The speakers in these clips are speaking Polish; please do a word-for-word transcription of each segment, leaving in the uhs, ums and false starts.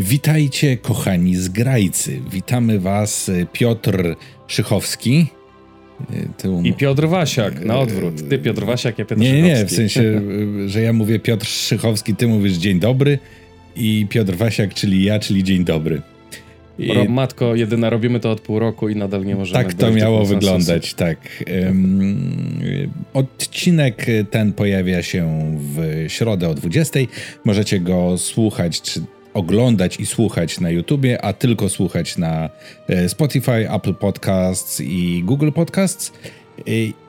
Witajcie, kochani zgrajcy. Witamy was Piotr Szychowski. Ty... I Piotr Wasiak, na odwrót. Ty Piotr Wasiak, ja Piotr nie, Szychowski. Nie, nie, w sensie, że ja mówię Piotr Szychowski, ty mówisz dzień dobry i Piotr Wasiak, czyli ja, czyli dzień dobry. I... Rob, matko, jedyna, robimy to od pół roku i nadal nie możemy... Tak to miało wyglądać, tak. Um, odcinek ten pojawia się w środę o dwudziestej. Możecie go słuchać, czy oglądać i słuchać na YouTubie, a tylko słuchać na Spotify, Apple Podcasts i Google Podcasts.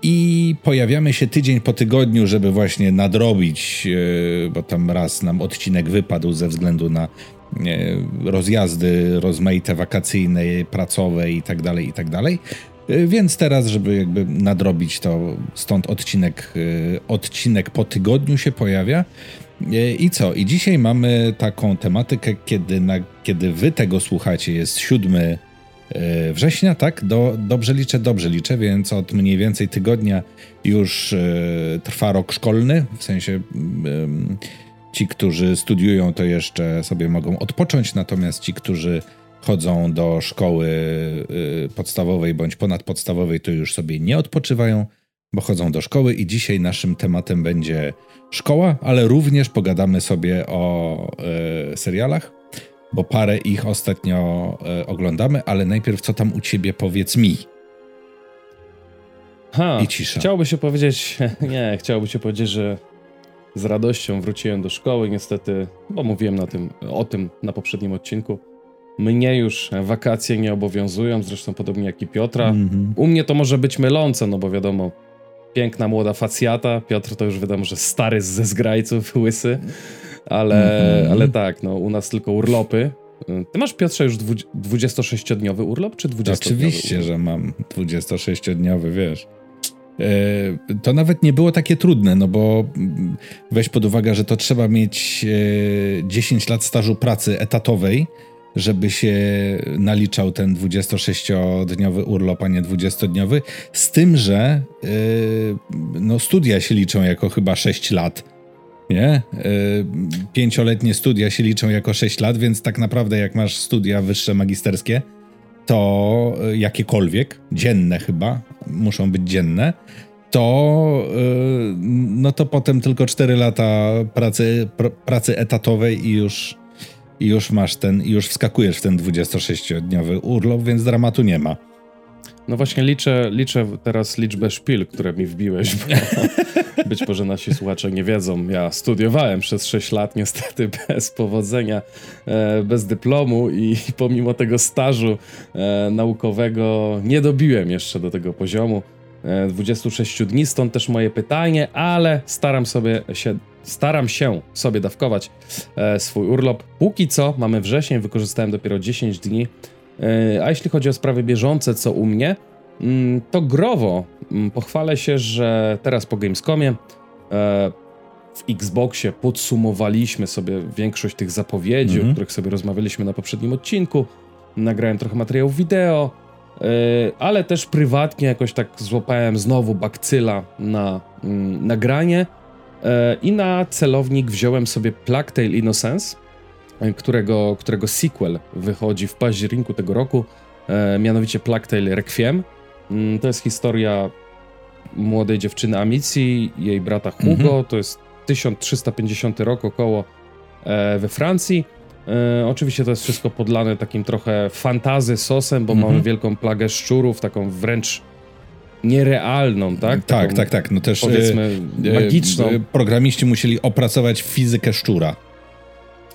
I pojawiamy się tydzień po tygodniu, żeby właśnie nadrobić, bo tam raz nam odcinek wypadł ze względu na rozjazdy rozmaite, wakacyjne, pracowe i tak dalej, i tak dalej. Więc teraz, żeby jakby nadrobić to, stąd odcinek, odcinek po tygodniu się pojawia. I co? I dzisiaj mamy taką tematykę, kiedy, na, kiedy wy tego słuchacie, jest siódmego września, tak? Do, dobrze liczę, dobrze liczę, więc od mniej więcej tygodnia już y, trwa rok szkolny, w sensie y, ci, którzy studiują, to jeszcze sobie mogą odpocząć, natomiast ci, którzy chodzą do szkoły y, podstawowej bądź ponadpodstawowej, to już sobie nie odpoczywają, bo chodzą do szkoły i dzisiaj naszym tematem będzie szkoła, ale również pogadamy sobie o y, serialach, bo parę ich ostatnio y, oglądamy, ale najpierw co tam u ciebie, powiedz mi. Ha, I cisza. Chciałoby się powiedzieć, nie, chciałoby się powiedzieć, że z radością wróciłem do szkoły, niestety, bo mówiłem na tym, o tym na poprzednim odcinku. Mnie już wakacje nie obowiązują, zresztą podobnie jak i Piotra. Mm-hmm. U mnie to może być mylące, no bo wiadomo, piękna młoda facjata, Piotr to już wiadomo, że stary ze zgrajców, łysy, ale, mm-hmm. ale tak, no u nas tylko urlopy. Ty masz, Piotrze, już dwudziestosześciodniowy urlop, czy dwudziestodniowy? Oczywiście, urlop? Że mam dwudziestosześciodniowy, wiesz. To nawet nie było takie trudne, no bo weź pod uwagę, że to trzeba mieć dziesięć lat stażu pracy etatowej, żeby się naliczał ten dwudziestosześciodniowy urlop, a nie dwudziestodniowy, z tym, że yy, no studia się liczą jako chyba sześć lat, nie? Pięcioletnie yy, studia się liczą jako sześć lat, więc tak naprawdę jak masz studia wyższe magisterskie, to jakiekolwiek, dzienne chyba, muszą być dzienne, to yy, no to potem tylko cztery lata pracy, pr- pracy etatowej i już I już masz ten, już wskakujesz w ten dwudziestosześciodniowy urlop, więc dramatu nie ma. No właśnie liczę, liczę teraz liczbę szpil, które mi wbiłeś, bo być może nasi słuchacze nie wiedzą. Ja studiowałem przez sześć lat, niestety bez powodzenia, bez dyplomu i pomimo tego stażu naukowego nie dobiłem jeszcze do tego poziomu dwudziestu sześciu dni, stąd też moje pytanie, ale staram sobie się Staram się sobie dawkować e, swój urlop. Póki co mamy wrzesień, wykorzystałem dopiero dziesięć dni. E, a jeśli chodzi o sprawy bieżące, co u mnie, m, to growo m, pochwalę się, że teraz po Gamescomie e, w Xboxie podsumowaliśmy sobie większość tych zapowiedzi, mhm. o których sobie rozmawialiśmy na poprzednim odcinku. Nagrałem trochę materiałów wideo, e, ale też prywatnie jakoś tak złapałem znowu bakcyla na m, nagranie. I na celownik wziąłem sobie Plague Tale Innocence, którego, którego sequel wychodzi w październiku tego roku, mianowicie Plague Tale Requiem. To jest historia młodej dziewczyny Amicji, jej brata Hugo, mhm. to jest tysiąc trzysta pięćdziesiąty rok około we Francji. Oczywiście to jest wszystko podlane takim trochę fantazy sosem, bo mhm. mamy wielką plagę szczurów, taką wręcz nierealną, tak? Taką, tak, tak, tak. No też powiedzmy e, magiczną. E, programiści musieli opracować fizykę szczura.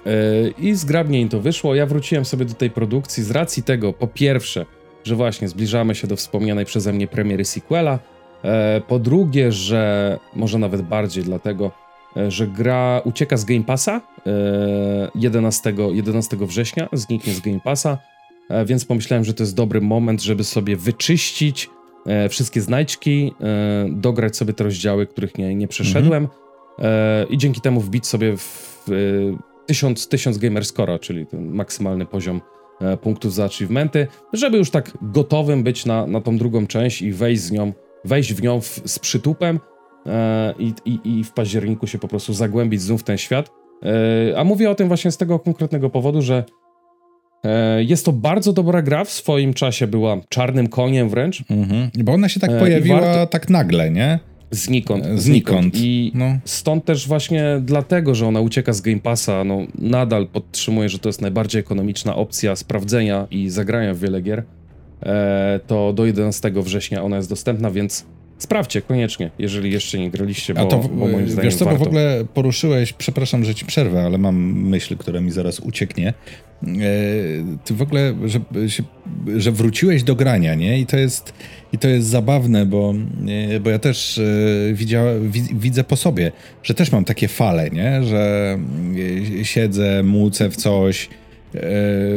E, I zgrabnie im to wyszło. Ja wróciłem sobie do tej produkcji z racji tego, po pierwsze, że właśnie zbliżamy się do wspomnianej przeze mnie premiery sequela. E, po drugie, że może nawet bardziej dlatego, że gra ucieka z Game Passa e, jedenastego września, zniknie z Game Passa, e, więc pomyślałem, że to jest dobry moment, żeby sobie wyczyścić E, wszystkie znajdźki, e, dograć sobie te rozdziały, których nie, nie przeszedłem mm-hmm. e, i dzięki temu wbić sobie w tysiąc e, gamer score'a, czyli ten maksymalny poziom e, punktów za achievementy, żeby już tak gotowym być na, na tą drugą część i wejść z nią, wejść w nią w, z przytupem e, i, i w październiku się po prostu zagłębić znów w ten świat. E, a mówię o tym właśnie z tego konkretnego powodu, że Jest to bardzo dobra gra, w swoim czasie była czarnym koniem wręcz. Mhm. Bo ona się tak pojawiła warto... tak nagle, nie? Znikąd. Znikąd. Znikąd. I no. Stąd też właśnie dlatego, że ona ucieka z Game Passa, no nadal podtrzymuję, że to jest najbardziej ekonomiczna opcja sprawdzenia i zagrania w wiele gier. E, to do jedenastego września ona jest dostępna, więc sprawdźcie koniecznie, jeżeli jeszcze nie graliście, bo, A to w, bo moim zdaniem wiesz co, warto. Bo w ogóle poruszyłeś, przepraszam, że ci przerwę, ale mam myśl, która mi zaraz ucieknie. E, ty w ogóle, że, że wróciłeś do grania, nie? I to jest, i to jest zabawne, bo, bo ja też widziałem, widzę po sobie, że też mam takie fale, nie? Że siedzę, mucę w coś,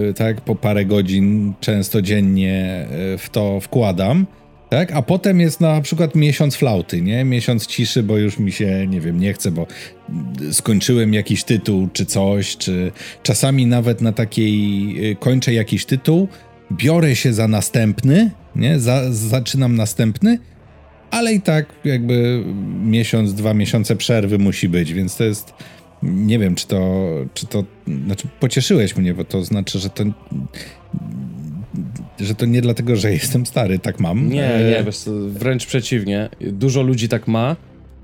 e, tak, po parę godzin często dziennie w to wkładam. Tak, a potem jest na przykład miesiąc flauty, nie? Miesiąc ciszy, bo już mi się, nie wiem, nie chce, bo skończyłem jakiś tytuł czy coś, czy czasami nawet na takiej kończę jakiś tytuł, biorę się za następny, nie? Za, zaczynam następny, ale i tak jakby miesiąc, dwa miesiące przerwy musi być, więc to jest... Nie wiem, czy to... Czy to znaczy pocieszyłeś mnie, bo to znaczy, że to... że to nie dlatego, że jestem stary, tak mam. Nie, nie, wręcz przeciwnie. Dużo ludzi tak ma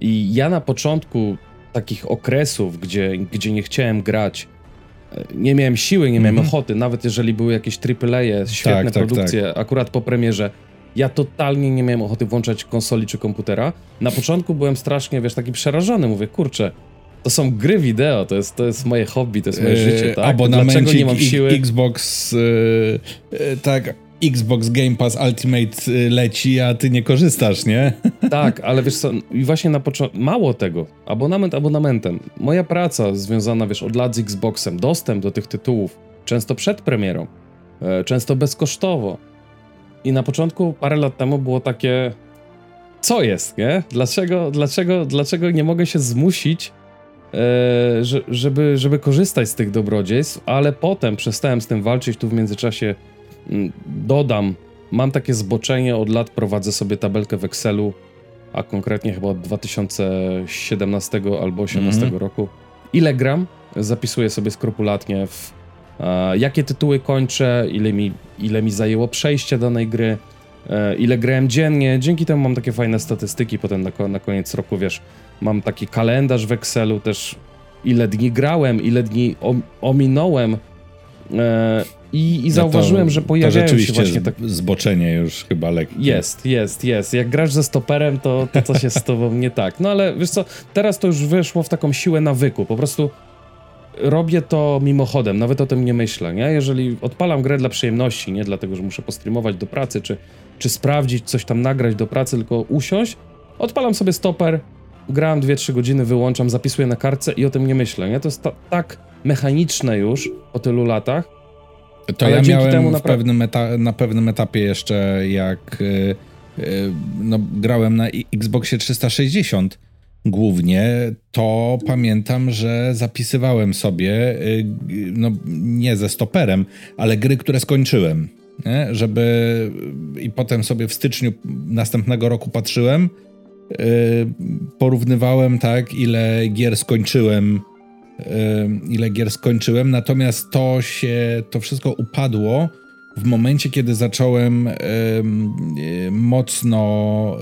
i ja na początku takich okresów, gdzie, gdzie nie chciałem grać, nie miałem siły, nie miałem mm-hmm. ochoty, nawet jeżeli były jakieś triple A, świetne tak, produkcje, tak, tak. Akurat po premierze, ja totalnie nie miałem ochoty włączać konsoli czy komputera. Na początku byłem strasznie, wiesz, taki przerażony, mówię, kurczę, to są gry wideo, to jest, to jest moje hobby, to jest moje yy, życie, tak? Dlaczego nie mam siły? Xbox, yy, yy, tak, Xbox Game Pass Ultimate leci, a ty nie korzystasz, nie? Tak, ale wiesz co, i właśnie na początku, mało tego, abonament abonamentem, moja praca związana, wiesz, od lat z Xboxem, dostęp do tych tytułów, często przed premierą, yy, często bezkosztowo. I na początku, parę lat temu było takie, co jest, nie? Dlaczego, dlaczego, dlaczego nie mogę się zmusić, Że, żeby, żeby korzystać z tych dobrodziejstw, ale potem przestałem z tym walczyć. Tu w międzyczasie dodam, mam takie zboczenie, od lat prowadzę sobie tabelkę w Excelu, a konkretnie chyba od dwa tysiące siedemnastego albo osiemnastego mm-hmm. roku. Ile gram? Zapisuję sobie skrupulatnie, w, a, jakie tytuły kończę, ile mi, ile mi zajęło przejście danej gry, ile grałem dziennie, dzięki temu mam takie fajne statystyki, potem na, na koniec roku, wiesz, mam taki kalendarz w Excelu też, ile dni grałem, ile dni om, ominąłem e, i, i zauważyłem, no to, że pojawiają to się właśnie tak... zboczenie już chyba lekkie. Jest, jest, jest. Jak grasz ze stoperem, to, to coś jest z tobą nie tak. No ale wiesz co, teraz to już wyszło w taką siłę nawyku, po prostu robię to mimochodem, nawet o tym nie myślę, nie? Jeżeli odpalam grę dla przyjemności, nie dlatego, że muszę postreamować do pracy, czy, czy sprawdzić, coś tam nagrać do pracy, tylko usiąść, odpalam sobie stoper, gram dwie trzy godziny, wyłączam, zapisuję na kartce i o tym nie myślę, nie? To jest ta, tak mechaniczne już po tylu latach. To ja miałem temu w napra- pewnym eta- na pewnym etapie jeszcze, jak yy, yy, no, grałem na Xboxie trzysta sześćdziesiąt głównie, to pamiętam, że zapisywałem sobie, no nie ze stoperem, ale gry, które skończyłem, nie? Żeby i potem sobie w styczniu następnego roku patrzyłem, porównywałem, tak, ile gier skończyłem, ile gier skończyłem, natomiast to się, to wszystko upadło w momencie, kiedy zacząłem y, y, mocno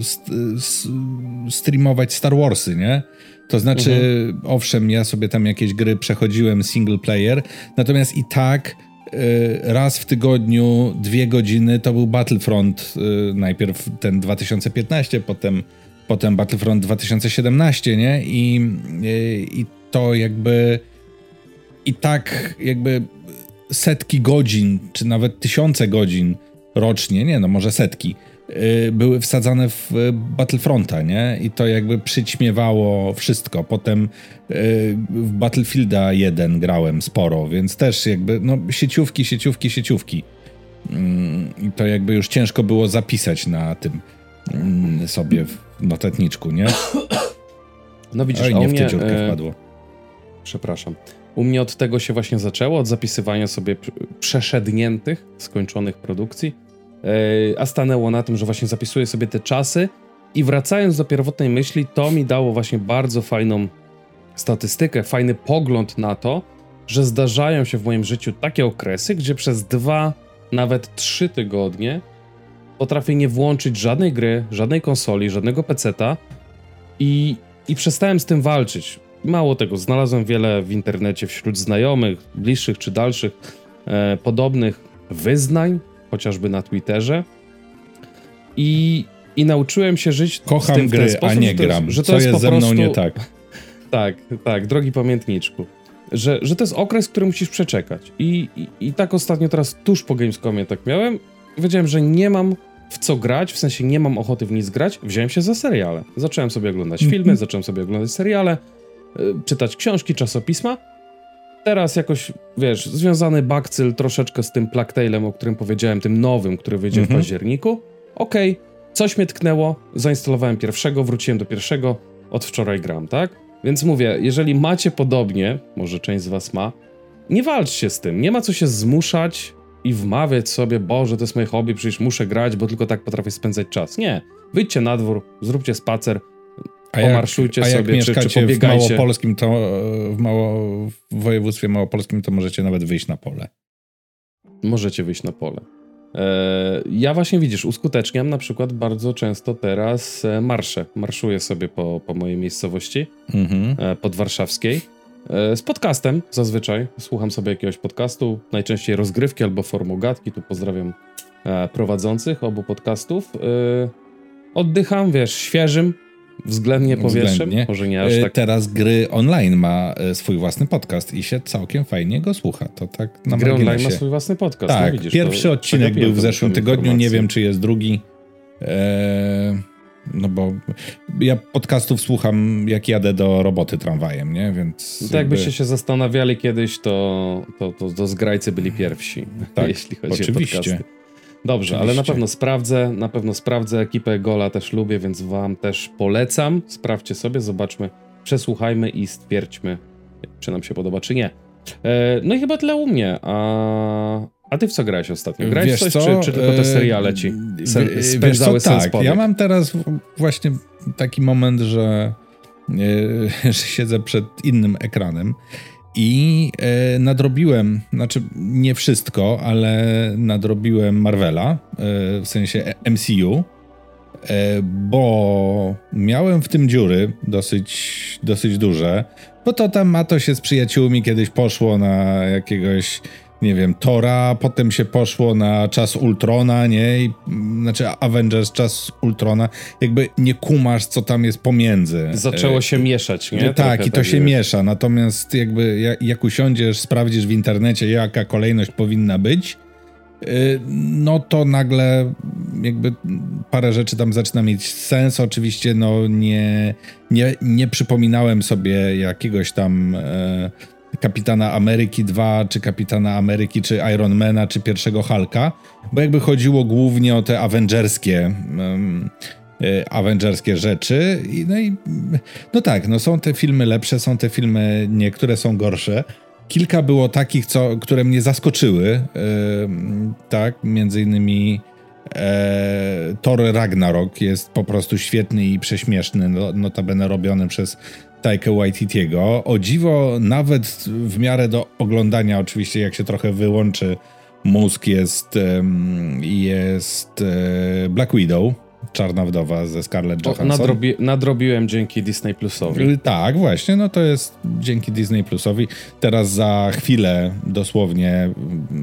y, st, s, streamować Star Warsy, nie? To znaczy, mhm. owszem, ja sobie tam jakieś gry przechodziłem single player, natomiast i tak y, raz w tygodniu, dwie godziny to był Battlefront, y, najpierw ten dwa tysiące piętnaście, potem, potem Battlefront dwa tysiące siedemnaście, nie? I y, y, to jakby i tak jakby setki godzin, czy nawet tysiące godzin rocznie, nie no, może setki, yy, były wsadzane w Battlefronta, nie? I to jakby przyćmiewało wszystko. Potem yy, w Battlefielda jeden grałem sporo, więc też jakby, no, sieciówki, sieciówki, sieciówki. Yy, to jakby już ciężko było zapisać na tym yy, sobie w notatniczku, nie? No widzisz, Oj, nie, a u mnie, w tę dziurkę yy... wpadło. Przepraszam. U mnie od tego się właśnie zaczęło, od zapisywania sobie przeszedniętych, skończonych produkcji, yy, a stanęło na tym, że właśnie zapisuję sobie te czasy i wracając do pierwotnej myśli, to mi dało właśnie bardzo fajną statystykę, fajny pogląd na to, że zdarzają się w moim życiu takie okresy, gdzie przez dwa, nawet trzy tygodnie potrafię nie włączyć żadnej gry, żadnej konsoli, żadnego peceta i, i przestałem z tym walczyć. Mało tego, znalazłem wiele w internecie wśród znajomych, bliższych czy dalszych, e, podobnych wyznań, chociażby na Twitterze i, i nauczyłem się żyć Kocham z tym gry, sposób, a nie że to gram, jest, że to co jest, jest po ze mną prostu... nie tak. Tak, tak, drogi pamiętniczku. Że, że to jest okres, który musisz przeczekać. I, i, i tak ostatnio teraz tuż po Gamescomie tak miałem. Wiedziałem, że nie mam w co grać, w sensie nie mam ochoty w nic grać. Wziąłem się za seriale. Zacząłem sobie oglądać mm-hmm. filmy, zacząłem sobie oglądać seriale, y, czytać książki, czasopisma. Teraz jakoś, wiesz, związany bakcyl troszeczkę z tym Plague Tale'em, o którym powiedziałem, tym nowym, który wyjdzie mm-hmm. w październiku. Okej, okay, coś mnie tknęło, zainstalowałem pierwszego, wróciłem do pierwszego, od wczoraj gram, tak? Więc mówię, jeżeli macie podobnie, może część z was ma, nie walczcie z tym, nie ma co się zmuszać i wmawiać sobie, Boże, to jest moje hobby, przecież muszę grać, bo tylko tak potrafię spędzać czas. Nie, wyjdźcie na dwór, zróbcie spacer, a pomarszujcie jak, a sobie, jak czy, czy pobiegajcie. W Małopolskim, to w, mało, w województwie małopolskim to możecie nawet wyjść na pole. Możecie wyjść na pole. Ja właśnie, widzisz, uskuteczniam na przykład bardzo często teraz marsze. Marszuję sobie po, po mojej miejscowości, mm-hmm. podwarszawskiej, z podcastem zazwyczaj. Słucham sobie jakiegoś podcastu, najczęściej rozgrywki albo formogatki, tu pozdrawiam prowadzących obu podcastów. Oddycham, wiesz, świeżym, względnie powietrzem. Względnie. Może nie aż tak. Teraz Gry Online ma swój własny podcast i się całkiem fajnie go słucha. To tak na Gry Online ma swój własny podcast. Tak, no, widzisz, pierwszy odcinek był w zeszłym tygodniu, informacje. Nie wiem czy jest drugi. Eee, no bo ja podcastów słucham jak jadę do roboty tramwajem, nie? Więc no to jakby... jakbyście się zastanawiali kiedyś, to, to, to, to zgrajcy byli pierwsi, tak, jeśli chodzi oczywiście. O podcasty. Dobrze, oczywiście. Ale na pewno sprawdzę, na pewno sprawdzę, ekipę Gola też lubię, więc wam też polecam. Sprawdźcie sobie, zobaczmy, przesłuchajmy i stwierdźmy, czy nam się podoba, czy nie. E, no i chyba tyle u mnie. A, a ty w co grałeś ostatnio? Grałeś wiesz coś, co? czy, czy tylko te seriale ci se, spędzały sens tak. powiek? Ja mam teraz właśnie taki moment, że, że siedzę przed innym ekranem. I e, nadrobiłem, znaczy nie wszystko, ale nadrobiłem Marvela, e, w sensie M C U, e, bo miałem w tym dziury dosyć, dosyć duże, bo to tam a to się z przyjaciółmi kiedyś poszło na jakiegoś, nie wiem, Tora, potem się poszło na Czas Ultrona, nie? I, znaczy Avengers, Czas Ultrona. Jakby nie kumasz, co tam jest pomiędzy. Zaczęło się mieszać, nie? Tak, Trochę i to tak się jest. miesza. Natomiast jakby jak, jak usiądziesz, sprawdzisz w internecie, jaka kolejność powinna być, no to nagle jakby parę rzeczy tam zaczyna mieć sens. Oczywiście no nie, nie, nie przypominałem sobie jakiegoś tam... E, Kapitana Ameryki dwa, czy Kapitana Ameryki, czy Ironmana, czy pierwszego Hulka, bo jakby chodziło głównie o te avengerskie um, avengerskie rzeczy. I, no i no tak, no są te filmy lepsze, są te filmy niektóre są gorsze. Kilka było takich, co, które mnie zaskoczyły, um, tak, między innymi e, Thor Ragnarok jest po prostu świetny i prześmieszny, notabene robiony przez Taika Waititiego. O dziwo, nawet w miarę do oglądania, oczywiście jak się trochę wyłączy mózg, jest, jest Black Widow, Czarna Wdowa ze Scarlett Johansson. Nadrobi, nadrobiłem dzięki Disney Plusowi. Tak, właśnie, no to jest dzięki Disney Plusowi. Teraz za chwilę, dosłownie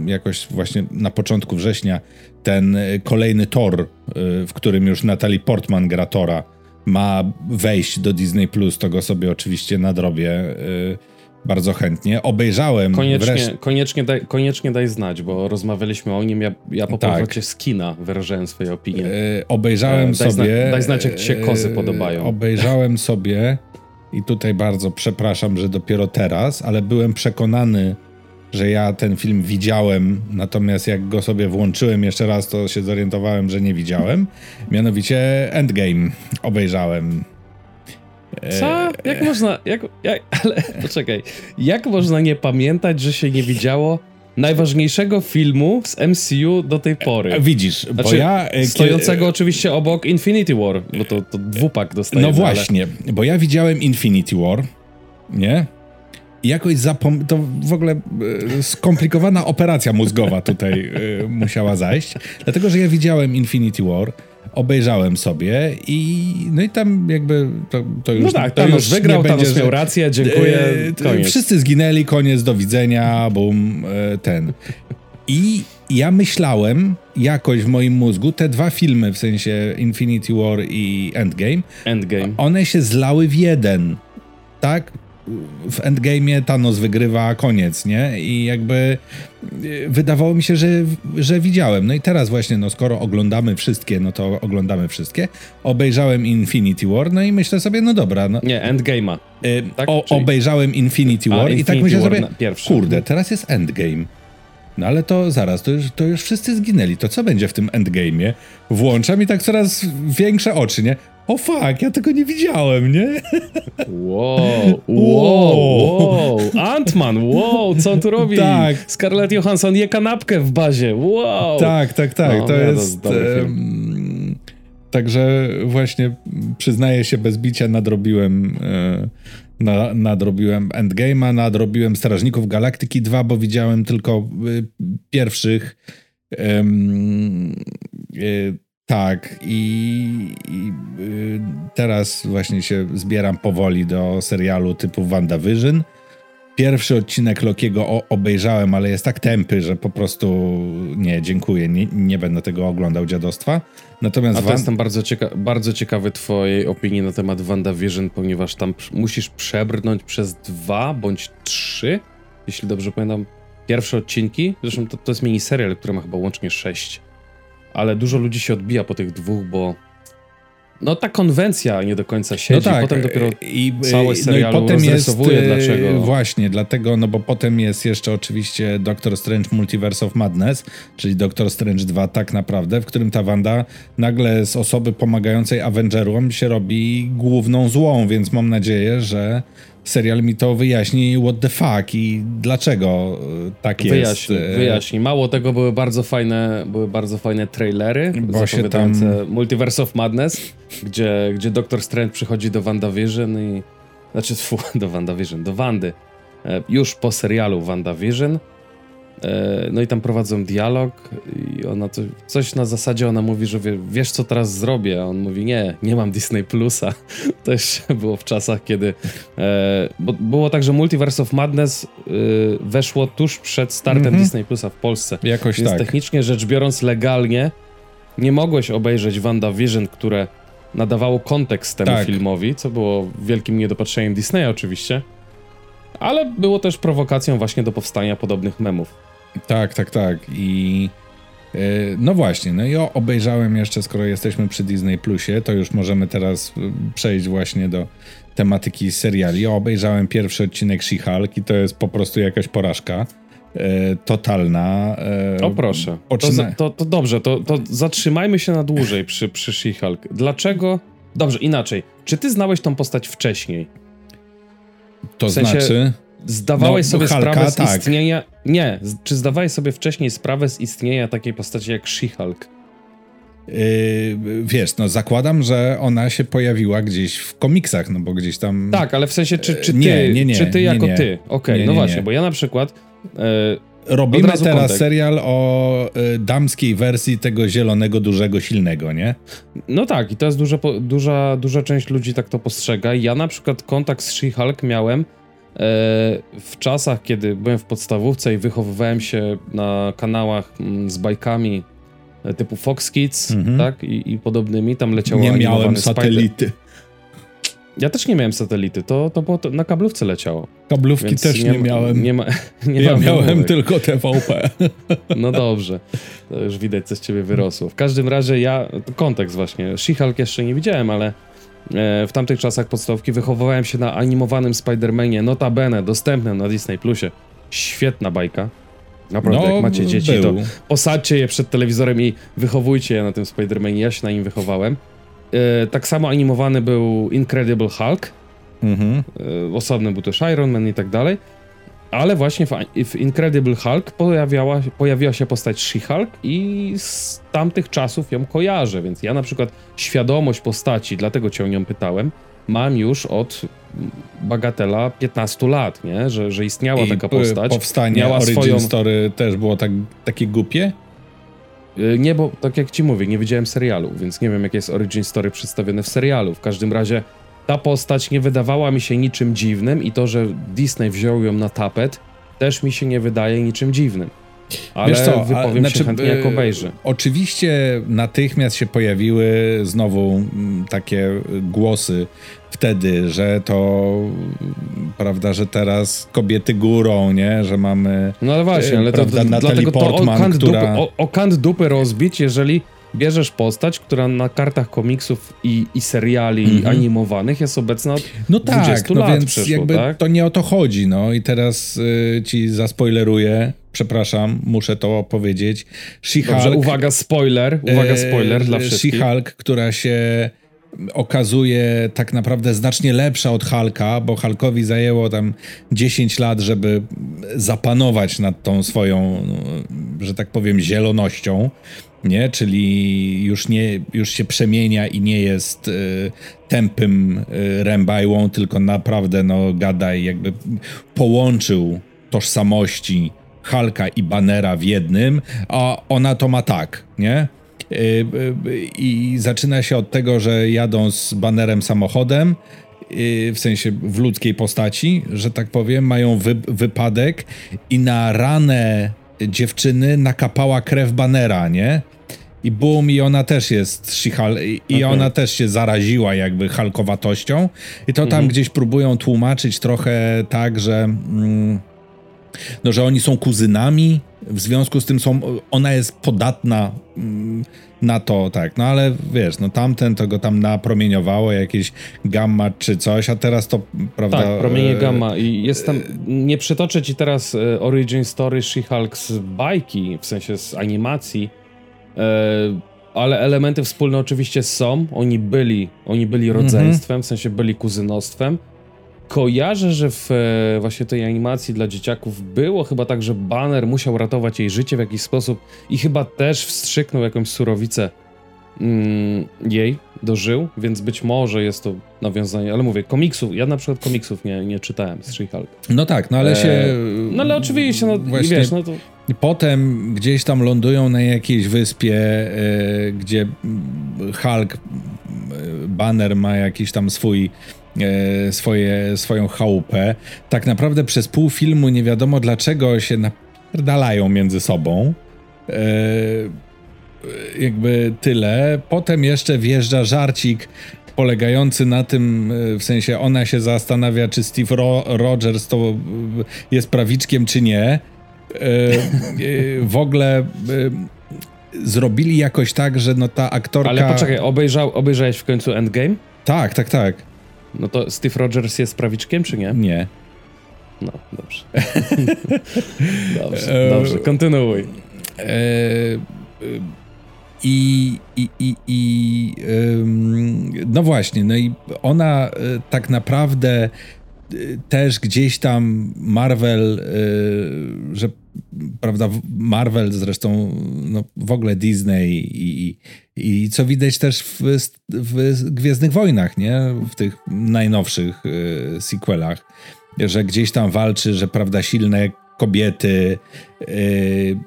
jakoś właśnie na początku września, ten kolejny Thor, w którym już Natalie Portman gra Thora, ma wejść do Disney Plus, to go sobie oczywiście nadrobię yy, bardzo chętnie. Obejrzałem... Koniecznie, wresz... koniecznie, daj, koniecznie daj znać, bo rozmawialiśmy o nim, ja, ja po tak. powrocie z kina wyrażałem swoje opinie. Yy, obejrzałem yy, daj sobie... Zna, daj znać, jak ci się kozy yy, podobają. Obejrzałem sobie i tutaj bardzo przepraszam, że dopiero teraz, ale byłem przekonany, że ja ten film widziałem, natomiast jak go sobie włączyłem jeszcze raz, to się zorientowałem, że nie widziałem. Mianowicie Endgame obejrzałem. Co? Jak można... Jak, jak, ale poczekaj. Jak można nie pamiętać, że się nie widziało najważniejszego filmu z M C U do tej pory? Widzisz, znaczy, bo ja... Stojącego kiedy... oczywiście obok Infinity War, bo to, to dwupak dostajemy. No właśnie, ale... bo ja widziałem Infinity War, nie? I jakoś zapom- to w ogóle y, skomplikowana operacja mózgowa tutaj y, musiała zajść, dlatego że ja widziałem Infinity War, obejrzałem sobie i no i tam jakby to, to już... No tak, Thanos wygrał, Thanos miał rację, dziękuję, y, koniec. Wszyscy zginęli, koniec, do widzenia, bum, y, ten. I ja myślałem jakoś w moim mózgu, te dwa filmy, w sensie Infinity War i Endgame, Endgame. one się zlały w jeden, tak? W Endgame'ie Thanos wygrywa, koniec, nie? I jakby wydawało mi się, że, że widziałem. No i teraz właśnie, no skoro oglądamy wszystkie, no to oglądamy wszystkie. Obejrzałem Infinity War, no i myślę sobie, no dobra. No. Nie, Endgame'a. Y, tak? o, Czyli... Obejrzałem Infinity War A, i Infinity tak myślę War sobie, pierwszy. Kurde, teraz jest Endgame. No ale to zaraz, to już, to już wszyscy zginęli. To co będzie w tym Endgame'ie? Włączam i tak coraz większe oczy, nie? O fuck, ja tego nie widziałem, nie? Wow, wow, wow. Ant-Man, wow, co on tu robi? Tak. Scarlett Johansson je kanapkę w bazie, wow. Tak, tak, tak, no, to ja jest... To um, także właśnie przyznaję się bez bicia, nadrobiłem... E, Na, nadrobiłem Endgame'a, nadrobiłem Strażników Galaktyki dwa, bo widziałem tylko y, pierwszych. Ym, y, tak, i y, y, teraz właśnie się zbieram powoli do serialu typu WandaVision. Pierwszy odcinek Lokiego o, obejrzałem, ale jest tak tępy, że po prostu nie, dziękuję, nie, nie będę tego oglądał dziadostwa. Natomiast A to Wan... jestem bardzo, cieka- bardzo ciekawy twojej opinii na temat WandaVision, ponieważ tam p- musisz przebrnąć przez dwa bądź trzy, jeśli dobrze pamiętam, pierwsze odcinki. Zresztą to, to jest miniserial, który ma chyba łącznie sześć, ale dużo ludzi się odbija po tych dwóch, bo no ta konwencja nie do końca siedzi, no tak, potem dopiero i, całe serialu no i potem jest, dlaczego. Właśnie, dlatego, no bo potem jest jeszcze oczywiście Doctor Strange Multiverse of Madness, czyli Doctor Strange dwa tak naprawdę, w którym ta Wanda nagle z osoby pomagającej Avengerom się robi główną złą, więc mam nadzieję, że serial mi to wyjaśni what the fuck i dlaczego tak wyjaśni, jest. Wyjaśni. Mało tego, były bardzo fajne, były bardzo fajne trailery zapowiadające tam... Multiverse of Madness, gdzie, gdzie Doctor Strange przychodzi do WandaVision i... Znaczy, fu, do WandaVision, do Wandy. Już po serialu WandaVision. No i tam prowadzą dialog i ona coś, coś na zasadzie ona mówi, że wie, wiesz co teraz zrobię, a on mówi nie, nie mam Disney Plusa. To jeszcze było w czasach, kiedy e, bo było tak, że Multiverse of Madness e, weszło tuż przed startem mm-hmm. Disney Plusa w Polsce. Jakoś Więc tak. technicznie rzecz biorąc, legalnie nie mogłeś obejrzeć WandaVision, które nadawało kontekst temu tak. filmowi, co było wielkim niedopatrzeniem Disneya oczywiście, ale było też prowokacją właśnie do powstania podobnych memów. Tak, tak, tak. I yy, no właśnie, no i o, obejrzałem jeszcze, skoro jesteśmy przy Disney Plusie, to już możemy teraz przejść właśnie do tematyki seriali. Obejrzałem pierwszy odcinek She-Hulk i to jest po prostu jakaś porażka yy, totalna. Yy, o proszę, poczyna... to, to, to dobrze, to, to zatrzymajmy się na dłużej przy, przy She-Hulk. Dlaczego? Dobrze, inaczej. Czy ty znałeś tą postać wcześniej? To w sensie... znaczy... Zdawałeś no, sobie Hulka, sprawę z tak. istnienia... Nie, czy zdawałeś sobie wcześniej sprawę z istnienia takiej postaci jak She-Hulk? Yy, wiesz, no zakładam, że ona się pojawiła gdzieś w komiksach, no bo gdzieś tam... Tak, ale w sensie, czy, czy ty, nie, nie, nie, czy ty nie, jako nie. ty? Okej, okay, no nie, właśnie, nie. Bo ja na przykład... Yy, Robimy teraz kontek. serial o y, damskiej wersji tego zielonego, dużego, silnego, nie? No tak, i to jest duża, duża, duża część ludzi tak to postrzega. Ja na przykład kontakt z She-Hulk miałem w czasach, kiedy byłem w podstawówce i wychowywałem się na kanałach z bajkami typu Fox Kids, mhm. tak? I, i podobnymi, tam leciało Nie miałem satelity. Spider- ja też nie miałem satelity, to, to było to, na kablówce leciało. Kablówki Więc też nie, nie miałem. Nie ma, nie ja miałem wymówek. Tylko T V P. No dobrze, to już widać, co z ciebie wyrosło. W każdym razie ja, kontekst właśnie, She-Hulk jeszcze nie widziałem, ale w tamtych czasach podstawki wychowywałem się na animowanym Spider-Manie, notabene dostępnym na Disney Plusie. Świetna bajka. Naprawdę, no, jak macie dzieci, był. to posadźcie je przed telewizorem i wychowujcie je na tym Spider-Manie. Ja się na nim wychowałem. E, tak samo animowany był Incredible Hulk. Mhm. E, osobny był też Iron Man i tak dalej. Ale właśnie w, w Incredible Hulk pojawiała, pojawiła się postać She-Hulk i z tamtych czasów ją kojarzę, więc ja na przykład świadomość postaci, dlatego cię o nią pytałem, mam już od bagatela piętnastu lat, nie? Że, że istniała I taka postać. Powstanie miała Origin swoją... Story też było tak, takie głupie? Nie, bo tak jak ci mówię, nie widziałem serialu, więc nie wiem, jakie jest Origin Story przedstawione w serialu. W każdym razie ta postać nie wydawała mi się niczym dziwnym i to, że Disney wziął ją na tapet, też mi się nie wydaje niczym dziwnym. Ale wiesz co, wypowiem znaczy, się chętnie, jak obejrzę. Oczywiście natychmiast się pojawiły znowu takie głosy wtedy, że to prawda, że teraz kobiety górą, nie? Że mamy... No ale właśnie, ale prawda, to, to, dlatego Portman, to o kant, która... dupy, o, o kant dupy rozbić, jeżeli bierzesz postać, która na kartach komiksów i, i seriali mm-hmm. animowanych jest obecna od no tak, dwudziestu lat no więc przyszło, jakby tak? To nie o to chodzi, no i teraz y, ci zaspoileruję. Przepraszam, muszę to powiedzieć. She-Hulk, uwaga, spoiler, uwaga, spoiler e, dla wszystkich. She-Hulk, która się okazuje tak naprawdę znacznie lepsza od Hulka, bo Hulkowi zajęło tam dziesięć lat, żeby zapanować nad tą swoją, że tak powiem, zielonością, nie? Czyli już, nie, już się przemienia i nie jest y, tępym y, rębajłą, tylko naprawdę, no, gadaj, jakby połączył tożsamości Hulka i Bannera w jednym, a ona to ma tak, nie? I zaczyna się od tego, że jadą z Bannerem samochodem, w sensie w ludzkiej postaci, że tak powiem, mają wy- wypadek i na ranę dziewczyny nakapała krew Bannera, nie? I bum, i ona też jest She-Hulk, i okay. ona też się zaraziła jakby Hulkowatością i to tam mhm. gdzieś próbują tłumaczyć trochę tak, że... Mm, no, że oni są kuzynami, w związku z tym są, ona jest podatna na to, tak, no ale wiesz, no tamten to go tam napromieniowało, jakieś gamma czy coś, a teraz to, prawda... Tak, promienie gamma i jest tam, nie przytoczę ci teraz Origin Story She-Hulk z bajki, w sensie z animacji, ale elementy wspólne oczywiście są, oni byli, oni byli rodzeństwem, mhm. w sensie byli kuzynostwem. Kojarzę, że w e, właśnie tej animacji dla dzieciaków było chyba tak, że Banner musiał ratować jej życie w jakiś sposób i chyba też wstrzyknął jakąś surowicę mm, jej do żył, więc być może jest to nawiązanie, ale mówię, komiksów, ja na przykład komiksów nie, nie czytałem z She-Hulk. No tak, no ale się... E, no ale oczywiście, no właśnie, wiesz, no to... Potem gdzieś tam lądują na jakiejś wyspie, e, gdzie Hulk, Banner ma jakiś tam swój Swoje, swoją chałupę. Tak naprawdę przez pół filmu nie wiadomo dlaczego się napierdalają między sobą. E, jakby tyle. Potem jeszcze wjeżdża żarcik polegający na tym, w sensie ona się zastanawia, czy Steve Ro- Rogers to jest prawiczkiem, czy nie. E, w ogóle... E, zrobili jakoś tak, że no ta aktorka... Ale poczekaj, obejrzał, obejrzałeś w końcu Endgame? Tak, tak, tak. No to Steve Rogers jest prawiczkiem, czy nie? Nie. No, dobrze. dobrze, dobrze, kontynuuj. I, i, i, i no właśnie, no i ona tak naprawdę też gdzieś tam Marvel, że prawda, Marvel zresztą, no w ogóle Disney i, i, i co widać też w, w Gwiezdnych Wojnach, nie? W tych najnowszych y, sequelach, że gdzieś tam walczy, że prawda, silne kobiety, y, y,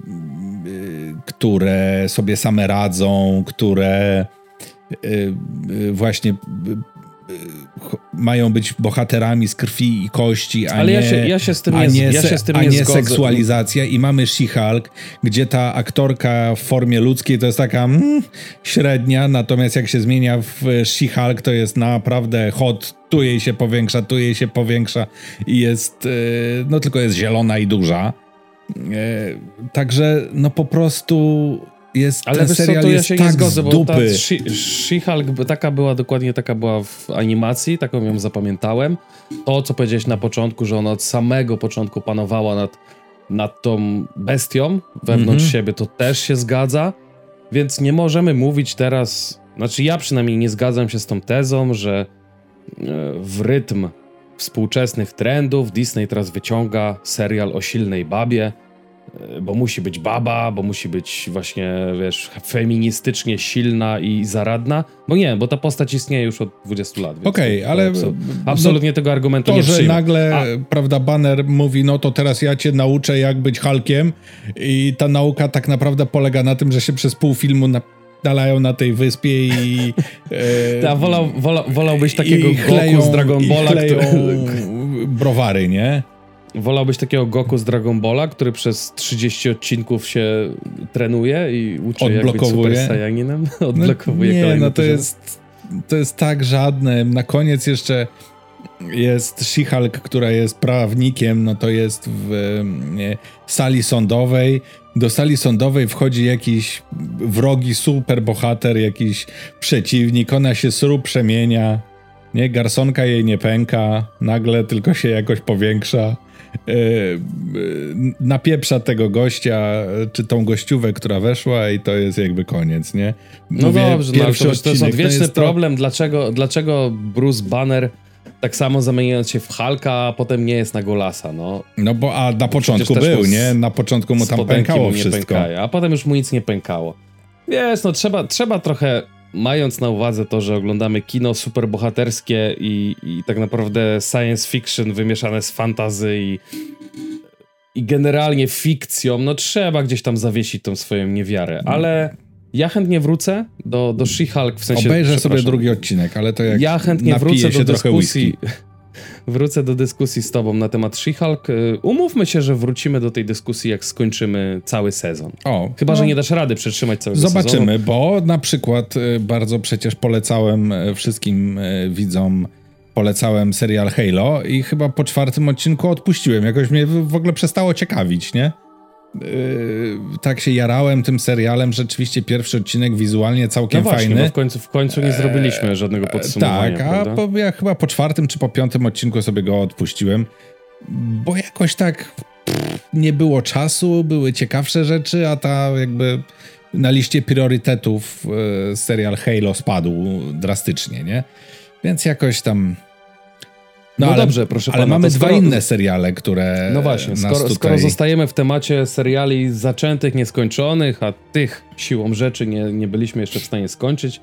które sobie same radzą, które y, y, właśnie... Y, y, mają być bohaterami z krwi i kości, a ale nie, ja się, ja się z tym nie, nie, ja się z tym a nie, nie seksualizacja. I mamy She-Hulk, gdzie ta aktorka w formie ludzkiej to jest taka mm, średnia, natomiast jak się zmienia w She-Hulk, to jest naprawdę hot, tu jej się powiększa, tu jej się powiększa i jest, no tylko jest zielona i duża. Także no po prostu... Jest, ale ten wiesz serial co, to ja się tak nie zgodzę, bo ta She-Hulk taka była, dokładnie taka była w animacji, taką ją zapamiętałem. To, co powiedziałeś na początku, że ona od samego początku panowała nad, nad tą bestią wewnątrz mm-hmm. siebie, to też się zgadza, więc nie możemy mówić teraz, znaczy ja przynajmniej nie zgadzam się z tą tezą, że w rytm współczesnych trendów Disney teraz wyciąga serial o silnej babie, bo musi być baba, bo musi być właśnie, wiesz, feministycznie silna i zaradna. Bo nie, bo ta postać istnieje już od dwudziestu lat. Okej, okay, ale... Absolut, absolutnie no, tego argumentu to, nie przyjmę. To, że nagle, A. prawda, Banner mówi, no to teraz ja cię nauczę, jak być Hulkiem, i ta nauka tak naprawdę polega na tym, że się przez pół filmu na... dalają na tej wyspie i... E, Ta, wolał, wola, wolałbyś takiego chleją, Goku z Dragon Balla, który... browary, nie? Wolałbyś takiego Goku z Dragon Balla, który przez trzydzieści odcinków się trenuje i uczy, jak być Super Saiyaninem? Odblokowuje no, nie, kolejny no to jest, to jest tak żadne. Na koniec jeszcze jest She-Hulk, która jest prawnikiem, no to jest w nie, sali sądowej. Do sali sądowej wchodzi jakiś wrogi superbohater, jakiś przeciwnik, ona się sru przemienia, nie? Garsonka jej nie pęka, nagle tylko się jakoś powiększa, yy, yy, napieprza tego gościa, czy tą gościówę, która weszła, i to jest jakby koniec, nie? Mówię, no dobrze, pierwszy no, to, to jest odwieczny to jest problem, to... dlaczego, dlaczego Bruce Banner tak samo zamieniając się w Hulka, a potem nie jest na Golasa, no. No bo a na początku był, z, nie? Na początku mu tam pękało mu wszystko. Pękaje, a potem już mu nic nie pękało. Wiesz, no trzeba, trzeba trochę, mając na uwadze to, że oglądamy kino superbohaterskie i, i tak naprawdę science fiction wymieszane z fantasy i, i generalnie fikcją, no trzeba gdzieś tam zawiesić tą swoją niewiarę, ale... Ja chętnie wrócę do, do She-Hulk, w sensie... Obejrzę sobie drugi odcinek, ale to jak ja chętnie wrócę do dyskusji. Wrócę do dyskusji z tobą na temat She-Hulk. Umówmy się, że wrócimy do tej dyskusji, jak skończymy cały sezon. O, chyba, no, że nie dasz rady przetrzymać całego sezonu. Zobaczymy, bo na przykład bardzo przecież polecałem wszystkim widzom, polecałem serial Halo i chyba po czwartym odcinku odpuściłem. Jakoś mnie w ogóle przestało ciekawić, nie? Yy, tak się jarałem tym serialem, rzeczywiście pierwszy odcinek wizualnie całkiem no właśnie, fajny. Bo w końcu, w końcu nie zrobiliśmy eee, żadnego podsumowania. Tak, a po, ja chyba po czwartym czy po piątym odcinku sobie go odpuściłem, bo jakoś tak pff, nie było czasu, były ciekawsze rzeczy, a ta jakby na liście priorytetów yy, serial Halo spadł drastycznie, nie? Więc jakoś tam... No, no ale, dobrze, proszę ale pana, mamy skoro... dwa inne seriale, które No właśnie, skoro, tutaj... skoro zostajemy w temacie seriali zaczętych, nieskończonych, a tych siłą rzeczy nie, nie byliśmy jeszcze w stanie skończyć,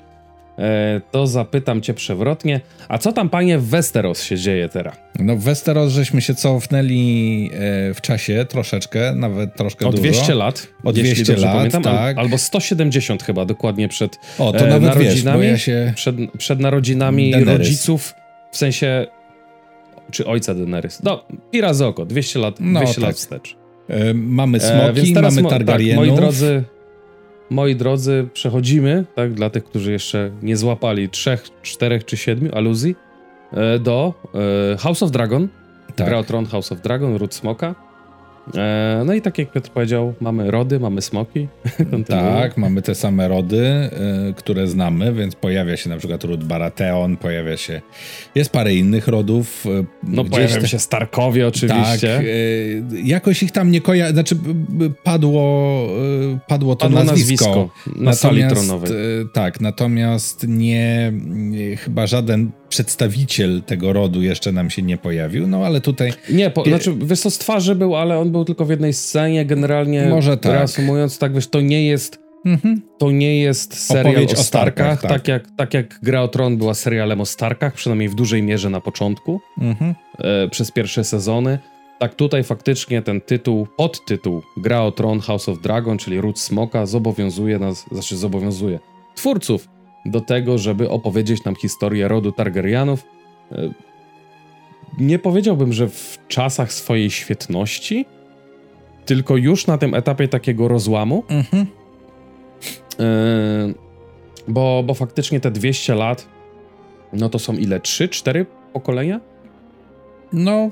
e, to zapytam cię przewrotnie, a co tam, panie, w Westeros się dzieje teraz? No w Westeros żeśmy się cofnęli e, w czasie troszeczkę, nawet troszkę o dużo. O dwieście lat. O dwieście lat, pamiętam, tak. Albo sto siedemdziesiąt chyba dokładnie przed o, to e, nawet narodzinami, wiesz, bo ja się... przed, przed narodzinami Daenerys. Rodziców, w sensie... Czy ojca Daenerys. No, i raz oko. dwieście lat, no, dwieście tak. lat wstecz. E, mamy smoki, e, mamy mo- Targaryenów. Tak, moi drodzy, moi drodzy, przechodzimy, tak, dla tych, którzy jeszcze nie złapali trzech, czterech czy siedmiu aluzji, e, do e, House of Dragon. Tak. Gra o Tron, House of Dragon, Ród Smoka. E, no i tak jak Piotr powiedział, mamy rody, mamy smoki. Tak, mamy te same rody, e, które znamy, więc pojawia się na przykład ród Baratheon, pojawia się, jest parę innych rodów. E, no pojawiają te... się Starkowie oczywiście. Tak, e, jakoś ich tam nie koja... znaczy padło, e, padło to padło nazwisko. nazwisko na sali tronowej. E, tak, natomiast nie, nie chyba żaden przedstawiciel tego rodu jeszcze nam się nie pojawił, no ale tutaj... Nie, po, znaczy wiesz co, z twarzy był, ale on był tylko w jednej scenie, generalnie może tak. Reasumując, tak wiesz, to nie jest mm-hmm. to nie jest serial Opowieść o Starkach, o Starkach tak. Tak, jak, tak jak Gra o Tron była serialem o Starkach, przynajmniej w dużej mierze na początku, mm-hmm. e, przez pierwsze sezony, tak tutaj faktycznie ten tytuł, podtytuł Gra o Tron, House of Dragon, czyli Ród Smoka, zobowiązuje nas, znaczy zobowiązuje twórców do tego, żeby opowiedzieć nam historię rodu Targaryenów. Nie powiedziałbym, że w czasach swojej świetności, tylko już na tym etapie takiego rozłamu, mm-hmm. yy, bo, bo faktycznie te dwieście lat, no to są ile? trzy, cztery pokolenia? No...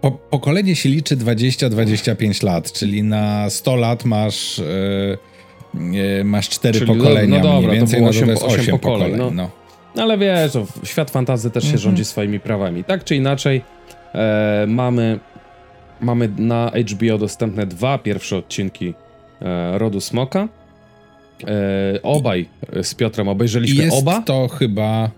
Po, pokolenie się liczy dwadzieścia do dwudziestu pięciu lat, czyli na sto lat masz... Yy... masz cztery Czyli pokolenia, no, no dobra, mniej więcej, to było osiem pokoleń. No. No. No ale wiesz, świat fantasy też się mm-hmm. rządzi swoimi prawami. Tak czy inaczej, e, mamy, mamy na H B O dostępne dwa pierwsze odcinki e, Rodu Smoka. E, obaj z Piotrem obejrzeliśmy jest oba. Jest to chyba,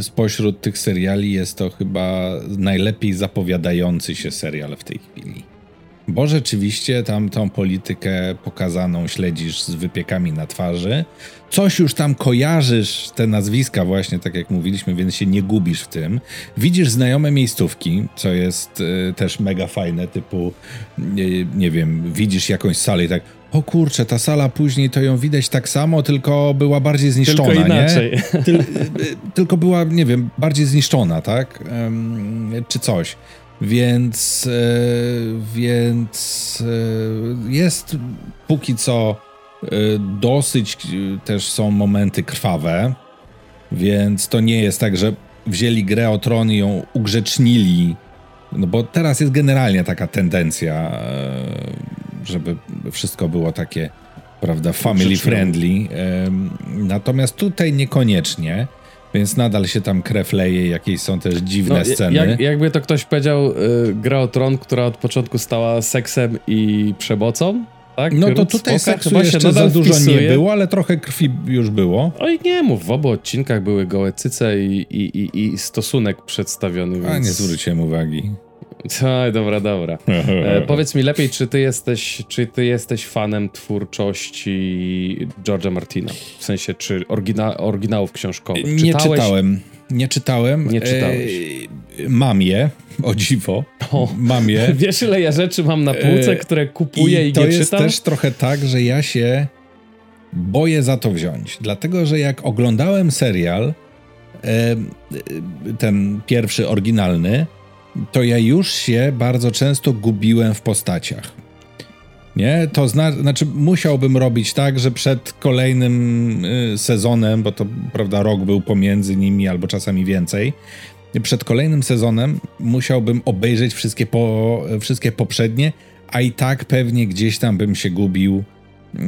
spośród tych seriali, jest to chyba najlepiej zapowiadający się serial w tej chwili. Bo rzeczywiście tam tą politykę pokazaną śledzisz z wypiekami na twarzy. Coś już tam kojarzysz, te nazwiska właśnie, tak jak mówiliśmy, więc się nie gubisz w tym. Widzisz znajome miejscówki, co jest y, też mega fajne, typu, y, nie wiem, widzisz jakąś salę i tak, o kurczę, ta sala później to ją widać tak samo, tylko była bardziej zniszczona, tylko inaczej. Nie? Tyl, y, tylko była, nie wiem, bardziej zniszczona, tak? Ym, czy coś. Więc, yy, więc yy, jest póki co yy, dosyć, yy, też są momenty krwawe, więc to nie jest tak, że wzięli grę o tron i ją ugrzecznili, no bo teraz jest generalnie taka tendencja, yy, żeby wszystko było takie, prawda, family friendly, yy, natomiast tutaj niekoniecznie. Więc nadal się tam krew leje, jakieś są też dziwne no, sceny. Jak, jakby to ktoś powiedział, y, Gra o Tron, która od początku stała seksem i przemocą, tak? No to tutaj seksu jeszcze za dużo wpisuje. Nie było, ale trochę krwi już było. Oj, nie mów, w obu odcinkach były gołe cyce i, i, i, i stosunek przedstawiony. Więc... A nie zwróciłem uwagi. Aj, dobra, dobra. E, powiedz mi lepiej, czy ty jesteś, czy ty jesteś fanem twórczości George'a Martina? W sensie, czy orygina- oryginałów książkowych? Czytałeś? Nie czytałem. Nie czytałem. Nie czytałeś. E, mam je, o dziwo. O, mam je. Wiesz, ile ja rzeczy mam na półce, e, które kupuję i, i nie czytam? To jest też trochę tak, że ja się boję za to wziąć. Dlatego, że jak oglądałem serial, e, ten pierwszy, oryginalny, to ja już się bardzo często gubiłem w postaciach. Nie? To zna- znaczy musiałbym robić tak, że przed kolejnym y, sezonem, bo to prawda rok był pomiędzy nimi albo czasami więcej, przed kolejnym sezonem musiałbym obejrzeć wszystkie, po, wszystkie poprzednie, a i tak pewnie gdzieś tam bym się gubił y,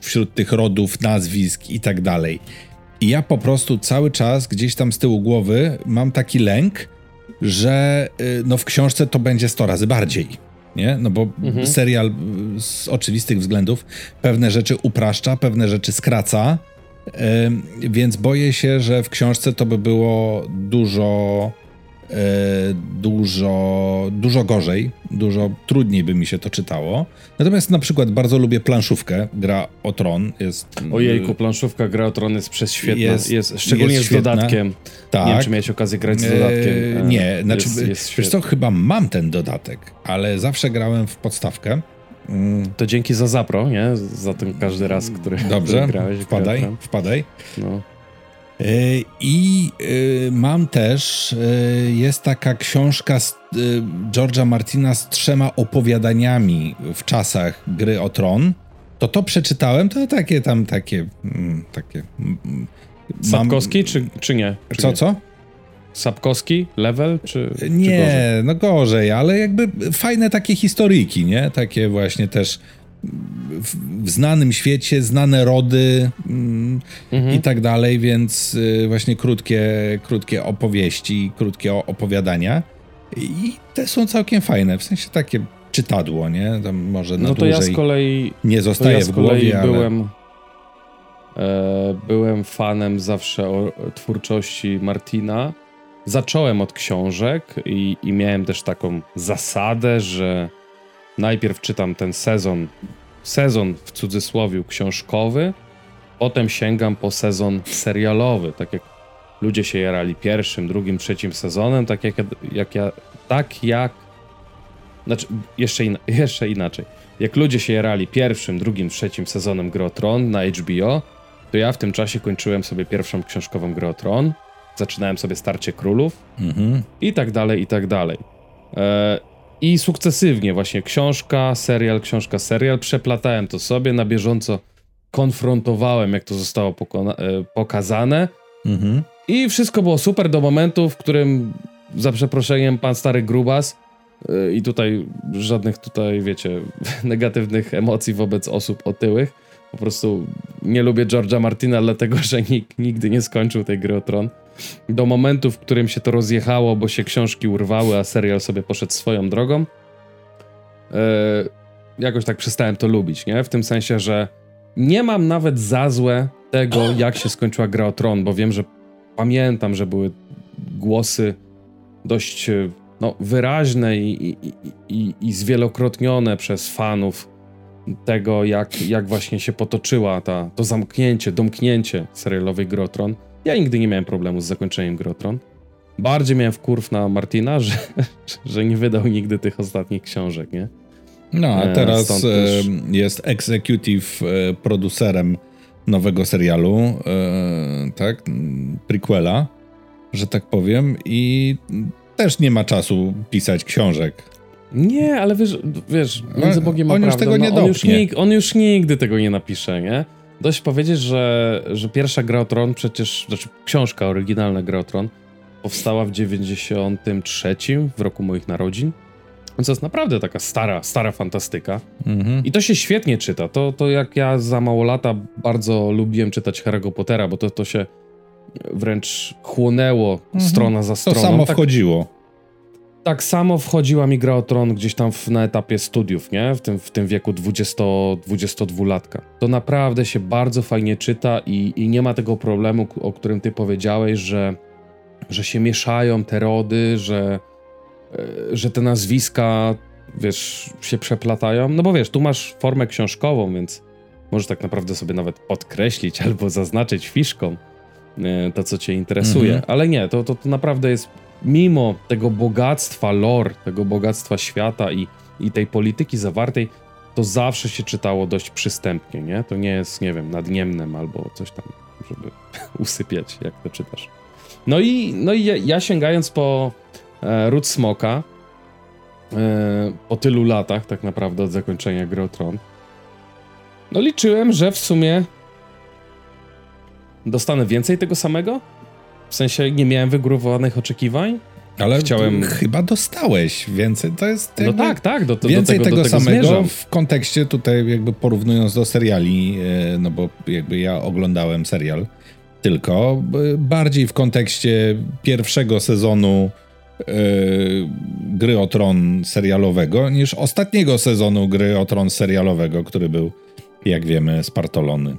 wśród tych rodów, nazwisk i tak dalej. I ja po prostu cały czas gdzieś tam z tyłu głowy mam taki lęk, że no w książce to będzie sto razy bardziej, nie? No bo mhm. serial z oczywistych względów pewne rzeczy upraszcza, pewne rzeczy skraca, yy, więc boję się, że w książce to by było dużo, yy, dużo, dużo gorzej, dużo trudniej by mi się to czytało. Natomiast na przykład bardzo lubię planszówkę Gra o Tron. Jest, Ojejku, planszówka Gra o Tron jest prześwietna, jest, jest, szczególnie jest z świetna. Dodatkiem. Tak. Nie wiem, czy miałeś okazję grać z dodatkiem. Eee, nie, znaczy, jest, jest wiesz co, chyba mam ten dodatek, ale zawsze grałem w podstawkę. Mm. To dzięki za zapro, nie? Za ten każdy raz, który Dobrze, grałeś. Wpadaj, grałem. wpadaj. No. Eee, I e, mam też, e, jest taka książka z, e, George'a Martina z trzema opowiadaniami w czasach Gry o Tron. To to przeczytałem, to takie tam, takie, mm, takie... Mm, Sapkowski, czy, czy nie? Czy co, nie? co? Sapkowski? Level? Czy, nie, czy gorzej? No gorzej, ale jakby fajne takie historyjki, nie? Takie właśnie też w, w znanym świecie, znane rody mm, mhm. i tak dalej, więc y, właśnie krótkie, krótkie opowieści, krótkie opowiadania i te są całkiem fajne, w sensie takie czytadło, nie? Tam może na no to dłużej ja z kolei, nie zostaje to ja z kolei w głowie, ale... byłem... Byłem fanem zawsze twórczości Martina. Zacząłem od książek i, i miałem też taką zasadę, że najpierw czytam ten sezon, sezon w cudzysłowie książkowy, potem sięgam po sezon serialowy. Tak jak ludzie się jarali pierwszym, drugim, trzecim sezonem, tak jak, jak ja, tak jak, znaczy jeszcze, in, jeszcze inaczej. Jak ludzie się jarali pierwszym, drugim, trzecim sezonem Gry o Tron na H B O, to ja w tym czasie kończyłem sobie pierwszą książkową Grę o Tron, zaczynałem sobie Starcie Królów mm-hmm. i tak dalej, i tak dalej. E, I sukcesywnie właśnie książka, serial, książka, serial, przeplatałem to sobie, na bieżąco konfrontowałem, jak to zostało pokona- pokazane mm-hmm. i wszystko było super do momentu, w którym, za przeproszeniem, pan stary grubas e, i tutaj żadnych tutaj, wiecie, negatywnych emocji wobec osób otyłych, po prostu nie lubię George'a Martina, dlatego że nikt nigdy nie skończył tej Gry o Tron. Do momentu, w którym się to rozjechało, bo się książki urwały, a serial sobie poszedł swoją drogą, yy, jakoś tak przestałem to lubić, nie? W tym sensie, że nie mam nawet za złe tego, jak się skończyła Gra o Tron, bo wiem, że pamiętam, że były głosy dość no, wyraźne i, i, i, i zwielokrotnione przez fanów tego, jak, jak właśnie się potoczyła ta, to zamknięcie, domknięcie serialowej Gry o Tron. Ja nigdy nie miałem problemu z zakończeniem Gry o Tron. Bardziej miałem wkurw na Martina, że, że nie wydał nigdy tych ostatnich książek, nie? No, a teraz też... jest executive producerem nowego serialu, tak, prequela, że tak powiem, i też nie ma czasu pisać książek. Nie, ale wiesz, wiesz między Bogiem a prawdą, on już tego nie no, on, już nig- on już nigdy tego nie napisze, nie? Dość powiedzieć, że, że pierwsza Gra o Tron przecież, znaczy książka oryginalna Gra o Tron powstała w dziewięćdziesiątym trzecim, w roku moich narodzin. To jest naprawdę taka stara, stara fantastyka. Mm-hmm. I to się świetnie czyta. To, to jak ja za mało lata bardzo lubiłem czytać Harry'ego Pottera, bo to, to się wręcz chłonęło mm-hmm. strona za stroną. To samo tak, wchodziło. Tak samo wchodziła mi Gra o Tron gdzieś tam w, na etapie studiów, nie? W tym, w tym wieku dwudziestodwulatka. To naprawdę się bardzo fajnie czyta i, i nie ma tego problemu, o którym ty powiedziałeś, że, że się mieszają te rody, że że te nazwiska, wiesz, się przeplatają. No bo wiesz, tu masz formę książkową, więc możesz tak naprawdę sobie nawet podkreślić albo zaznaczyć fiszką to, co cię interesuje. Mhm. Ale nie, to, to, to naprawdę jest, mimo tego bogactwa lore, tego bogactwa świata i, i tej polityki zawartej, to zawsze się czytało dość przystępnie, nie? To nie jest, nie wiem, nadniemnem albo coś tam, żeby usypiać, jak to czytasz. No i, no i ja, ja sięgając po... Ród Smoka po tylu latach tak naprawdę od zakończenia Gry o Tron, no liczyłem, że w sumie dostanę więcej tego samego, w sensie nie miałem wygórowanych oczekiwań, ale chciałem... chyba dostałeś więcej, to jest jakby... no tak, tak, do, do, więcej do tego, tego, do tego samego zmierzam. W kontekście tutaj jakby porównując do seriali, no bo jakby ja oglądałem serial tylko bardziej w kontekście pierwszego sezonu Gry o Tron serialowego niż ostatniego sezonu Gry o Tron serialowego, który był, jak wiemy, spartolony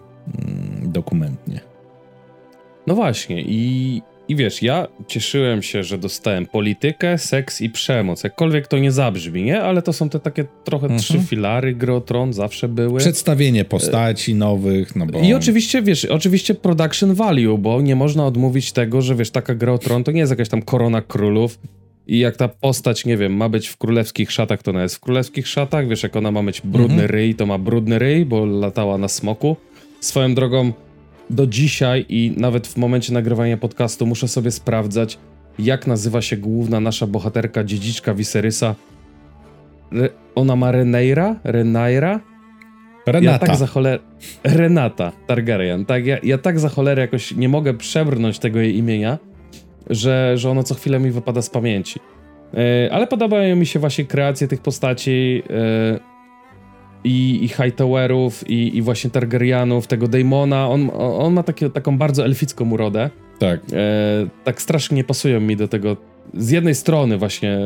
dokumentnie. No właśnie i, i wiesz, ja cieszyłem się, że dostałem politykę, seks i przemoc. Jakkolwiek to nie zabrzmi, nie? Ale to są te takie trochę mhm. trzy filary Gry o Tron, zawsze były. Przedstawienie postaci nowych, no bo... I oczywiście, wiesz, oczywiście production value, bo nie można odmówić tego, że wiesz, taka Gra o Tron to nie jest jakaś tam korona królów i jak ta postać, nie wiem, ma być w królewskich szatach, to ona jest w królewskich szatach, wiesz, jak ona ma mieć brudny mhm. ryj, to ma brudny ryj, bo latała na smoku. Swoją drogą do dzisiaj i nawet w momencie nagrywania podcastu muszę sobie sprawdzać, jak nazywa się główna nasza bohaterka, dziedziczka Viserysa. Re- ona ma Reneira? Renaira? Renata. Ja tak za cholerę... Renata Targaryen. Tak, ja, ja tak za cholerę jakoś nie mogę przebrnąć tego jej imienia, że, że ono co chwilę mi wypada z pamięci. Yy, ale podobają mi się właśnie kreacje tych postaci... Yy, I, i Hightowerów, i, i właśnie Targaryenów, tego Daemona. On, on ma takie, taką bardzo elficką urodę. Tak. E, tak strasznie nie pasują mi do tego. Z jednej strony właśnie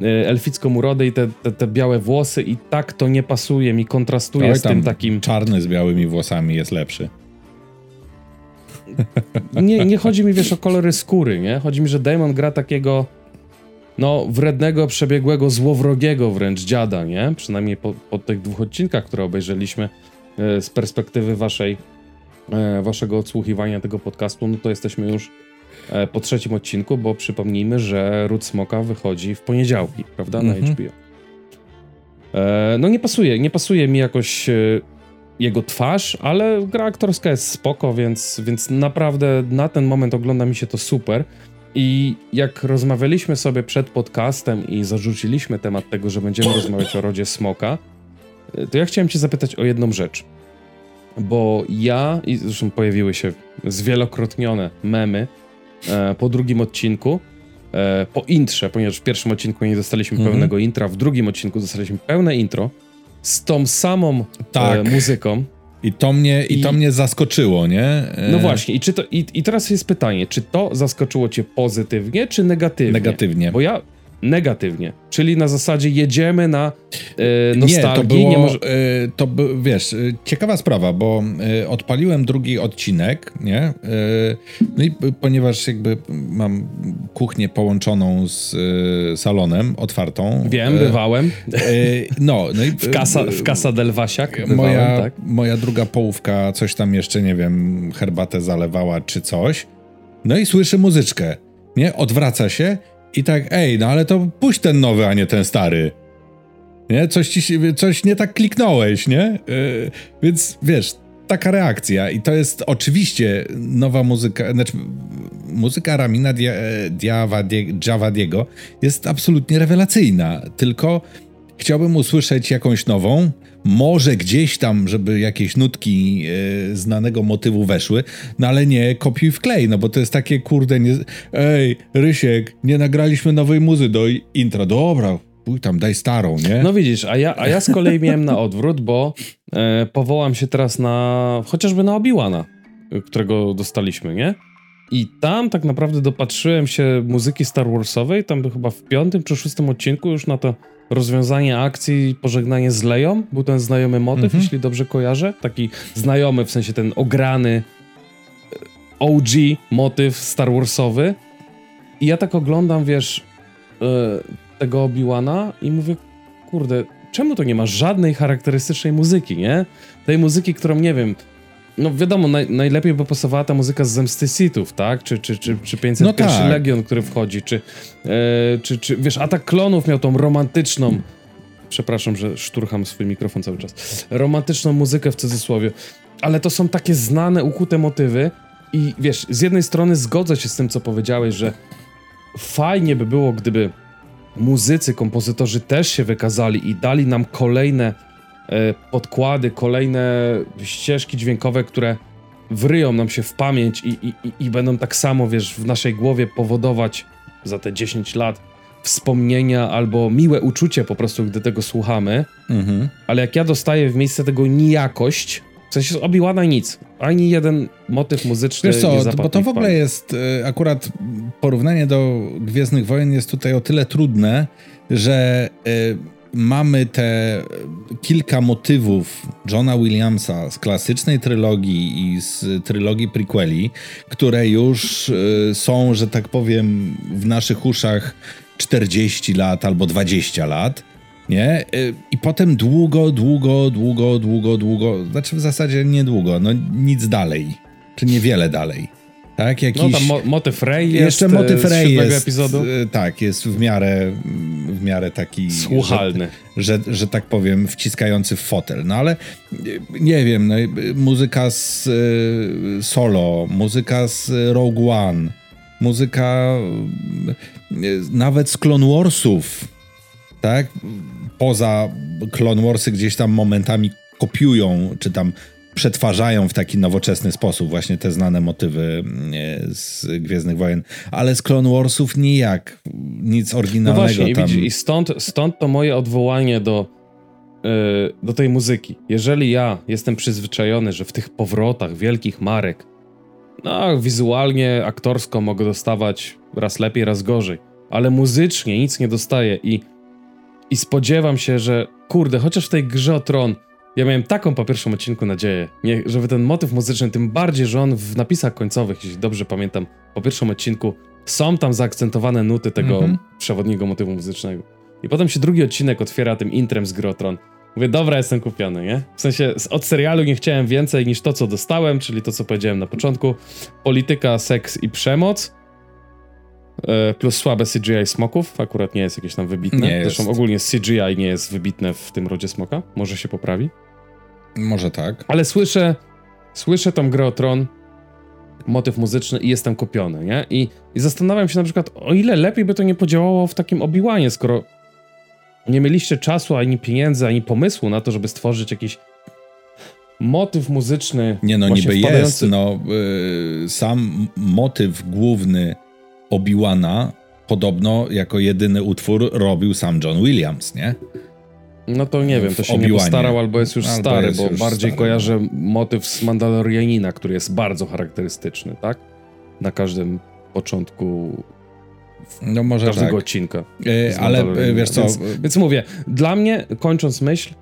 e, elficką urodę i te, te, te białe włosy i tak to nie pasuje mi, kontrastuje z tym takim... Czarny z białymi włosami jest lepszy. Nie, nie chodzi mi, wiesz, o kolory skóry, nie? Chodzi mi, że Daemon gra takiego... no, wrednego, przebiegłego, złowrogiego wręcz dziada, nie? Przynajmniej po, po tych dwóch odcinkach, które obejrzeliśmy e, z perspektywy waszej, e, waszego odsłuchiwania tego podcastu, no to jesteśmy już e, po trzecim odcinku, bo przypomnijmy, że Ród Smoka wychodzi w poniedziałki, prawda? Na mhm. H B O. E, no nie pasuje, nie pasuje mi jakoś e, jego twarz, ale gra aktorska jest spoko, więc, więc naprawdę na ten moment ogląda mi się to super. I jak rozmawialiśmy sobie przed podcastem i zarzuciliśmy temat tego, że będziemy rozmawiać o Rodzie Smoka, to ja chciałem cię zapytać o jedną rzecz. Bo ja, i zresztą pojawiły się zwielokrotnione memy e, po drugim odcinku, e, po intrze, ponieważ w pierwszym odcinku nie dostaliśmy mhm. pełnego intra, w drugim odcinku dostaliśmy pełne intro z tą samą tak. e, muzyką. I to mnie, i, i to mnie zaskoczyło, nie? No właśnie, i, czy to, i, i teraz jest pytanie, czy to zaskoczyło cię pozytywnie, czy negatywnie? Negatywnie. Bo ja, negatywnie. Czyli na zasadzie jedziemy na e, nostalgii. Nie, to było, nie może... e, to by, wiesz, ciekawa sprawa, bo e, odpaliłem drugi odcinek, nie? E, no i ponieważ jakby mam kuchnię połączoną z e, salonem, otwartą. Wiem, e, bywałem. E, no, no i, w, casa, w Casa del Wasiak bywałem, moja, tak? Moja druga połówka coś tam jeszcze, nie wiem, herbatę zalewała czy coś. No i słyszy muzyczkę, nie? Odwraca się i tak, ej, no ale to puść ten nowy, a nie ten stary. Nie? Coś, ci, coś nie tak kliknąłeś, nie? Yy, więc wiesz, taka reakcja. I to jest oczywiście nowa muzyka, znaczy muzyka Ramina Dia, Diavadie, Javadiego jest absolutnie rewelacyjna, tylko chciałbym usłyszeć jakąś nową, może gdzieś tam, żeby jakieś nutki e, znanego motywu weszły, no ale nie kopiuj wklej, no bo to jest takie kurde, nie... Ej, Rysiek, nie nagraliśmy nowej muzy do intra, dobra, pójdź tam, daj starą, nie? No widzisz, a ja, a ja z kolei miałem na odwrót, bo e, powołam się teraz na, chociażby na Obi-Wana, którego dostaliśmy, nie? I tam tak naprawdę dopatrzyłem się muzyki Star Warsowej, tam by chyba w piątym czy szóstym odcinku już na to rozwiązanie akcji, pożegnanie z Leją, był ten znajomy motyw, mm-hmm. jeśli dobrze kojarzę. Taki znajomy, w sensie ten ograny O G motyw Star Warsowy. I ja tak oglądam, wiesz, tego Obi-Wana i mówię, kurde, czemu to nie ma żadnej charakterystycznej muzyki, nie? Tej muzyki, którą, nie wiem, no wiadomo, naj, najlepiej by pasowała ta muzyka z Zemsty Sithów, tak? Czy, czy, czy, czy pięćset jeden no tak. Legion, który wchodzi, czy, yy, czy, czy wiesz, Atak Klonów miał tą romantyczną, hmm. przepraszam, że szturcham swój mikrofon cały czas, romantyczną muzykę w cudzysłowie, ale to są takie znane, ukute motywy i wiesz, z jednej strony zgodzę się z tym, co powiedziałeś, że fajnie by było, gdyby muzycy, kompozytorzy też się wykazali i dali nam kolejne podkłady, kolejne ścieżki dźwiękowe, które wryją nam się w pamięć i, i, i będą tak samo, wiesz, w naszej głowie powodować za te dziesięć lat wspomnienia albo miłe uczucie po prostu, gdy tego słuchamy. Mhm. Ale jak ja dostaję w miejsce tego nijakość, w sensie Obi-Wana nic, ani jeden motyw muzyczny wiesz co, nie zapadł. Bo to w ogóle jest, akurat porównanie do Gwiezdnych Wojen jest tutaj o tyle trudne, że... Y- mamy te kilka motywów Johna Williamsa z klasycznej trylogii i z trylogii prequeli, które już y, są, że tak powiem, w naszych uszach czterdzieści lat albo dwadzieścia lat, nie? Y, I potem długo, długo, długo, długo, długo, znaczy w zasadzie niedługo, no nic dalej, czy niewiele dalej. Tak, jakiś... No tam mo- motyw Rey jest jeszcze motyw Rey z siódmego epizodu. Tak, jest w miarę, w miarę taki... Słuchalny. Że, że, że tak powiem, wciskający w fotel. No ale nie wiem, no, muzyka z y, Solo, muzyka z Rogue One, muzyka y, nawet z Clone Warsów, tak? Poza Clone Warsy gdzieś tam momentami kopiują, czy tam... przetwarzają w taki nowoczesny sposób właśnie te znane motywy z Gwiezdnych Wojen, ale z Clone Warsów nijak, nic oryginalnego. No właśnie, tam. I, widzisz, i stąd, stąd to moje odwołanie do, yy, do tej muzyki. Jeżeli ja jestem przyzwyczajony, że w tych powrotach wielkich marek, no wizualnie, aktorsko mogę dostawać raz lepiej, raz gorzej, ale muzycznie nic nie dostaję i, i spodziewam się, że kurde, chociaż w tej Grze o Tron ja miałem taką po pierwszym odcinku nadzieję, nie, żeby ten motyw muzyczny, tym bardziej, że on w napisach końcowych, jeśli dobrze pamiętam, po pierwszym odcinku są tam zaakcentowane nuty tego mm-hmm. przewodniego motywu muzycznego. I potem się drugi odcinek otwiera tym intrem z Gry o Tron. Mówię, dobra, jestem kupiony, nie? W sensie od serialu nie chciałem więcej niż to, co dostałem, czyli to, co powiedziałem na początku. Polityka, seks i przemoc. Plus słabe C G I smoków, akurat nie jest jakieś tam wybitne. Nie Zresztą jest. Ogólnie C G I nie jest wybitne w tym Rodzie Smoka. Może się poprawi. Może tak. Ale słyszę, słyszę tą Grę o Tron, motyw muzyczny i jestem kupiony, nie? I, i zastanawiam się na przykład, o ile lepiej by to nie podziałało w takim Obi-Wanie, skoro nie mieliście czasu, ani pieniędzy, ani pomysłu na to, żeby stworzyć jakiś motyw muzyczny. Nie no, niby wpadający... jest, no yy, sam motyw główny Obi-Wana podobno jako jedyny utwór robił sam John Williams, nie? No to nie wiem, to się Obi-Wanie. Nie postarał, albo jest już albo stary, jest bo już bardziej stary. Kojarzę motyw z Mandalorianina, który jest bardzo charakterystyczny, tak? Na każdym początku No może każdego tak. odcinka. Yy, ale yy, wiesz co, więc, więc mówię, dla mnie, kończąc myśl,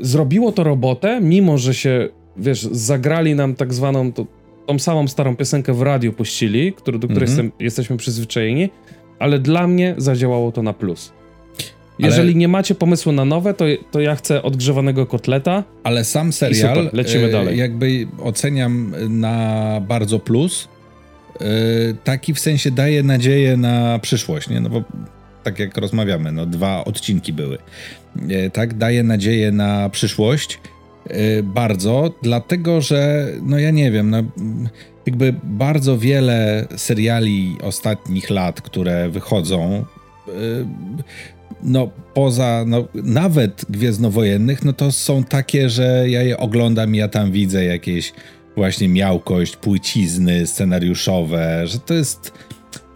zrobiło to robotę, mimo że się, wiesz, zagrali nam tak zwaną, to, tą samą starą piosenkę w radiu puścili, który, do której mm-hmm. jestem, jesteśmy przyzwyczajeni, ale dla mnie zadziałało to na plus. Jeżeli ale... nie macie pomysłu na nowe, to, to ja chcę odgrzewanego kotleta. Ale sam serial, super, lecimy dalej. Jakby oceniam na bardzo plus. Taki w sensie daje nadzieję na przyszłość, nie? No bo tak jak rozmawiamy, no dwa odcinki były. Tak, daje nadzieję na przyszłość bardzo, dlatego że, no ja nie wiem, no jakby bardzo wiele seriali ostatnich lat, które wychodzą, no poza, no nawet Gwiezdnowojennych, no to są takie, że ja je oglądam i ja tam widzę jakieś właśnie miałkość, płcizny scenariuszowe, że to jest,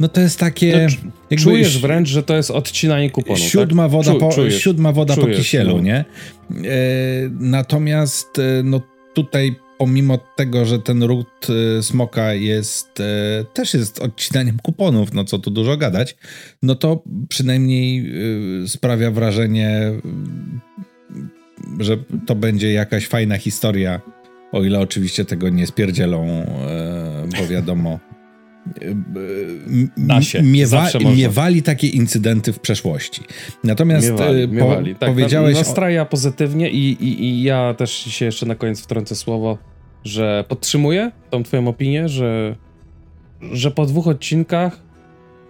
no to jest takie... No, czujesz już, wręcz, że to jest odcinanie kuponu, siódma tak? woda, Czu, po, czujesz, siódma woda czujesz, po kisielu, no. nie? E, natomiast, no tutaj pomimo tego, że ten Ród Smoka jest, e, też jest odcinaniem kuponów, no co tu dużo gadać, no to przynajmniej e, sprawia wrażenie, że to będzie jakaś fajna historia. O ile oczywiście tego nie spierdzielą, bo wiadomo, miewa, miewali takie incydenty w przeszłości. Natomiast miewali, po, miewali. Tak, powiedziałeś... Nastraja pozytywnie i, i, i ja też się jeszcze na koniec wtrącę słowo, że podtrzymuję tą twoją opinię, że, że po dwóch odcinkach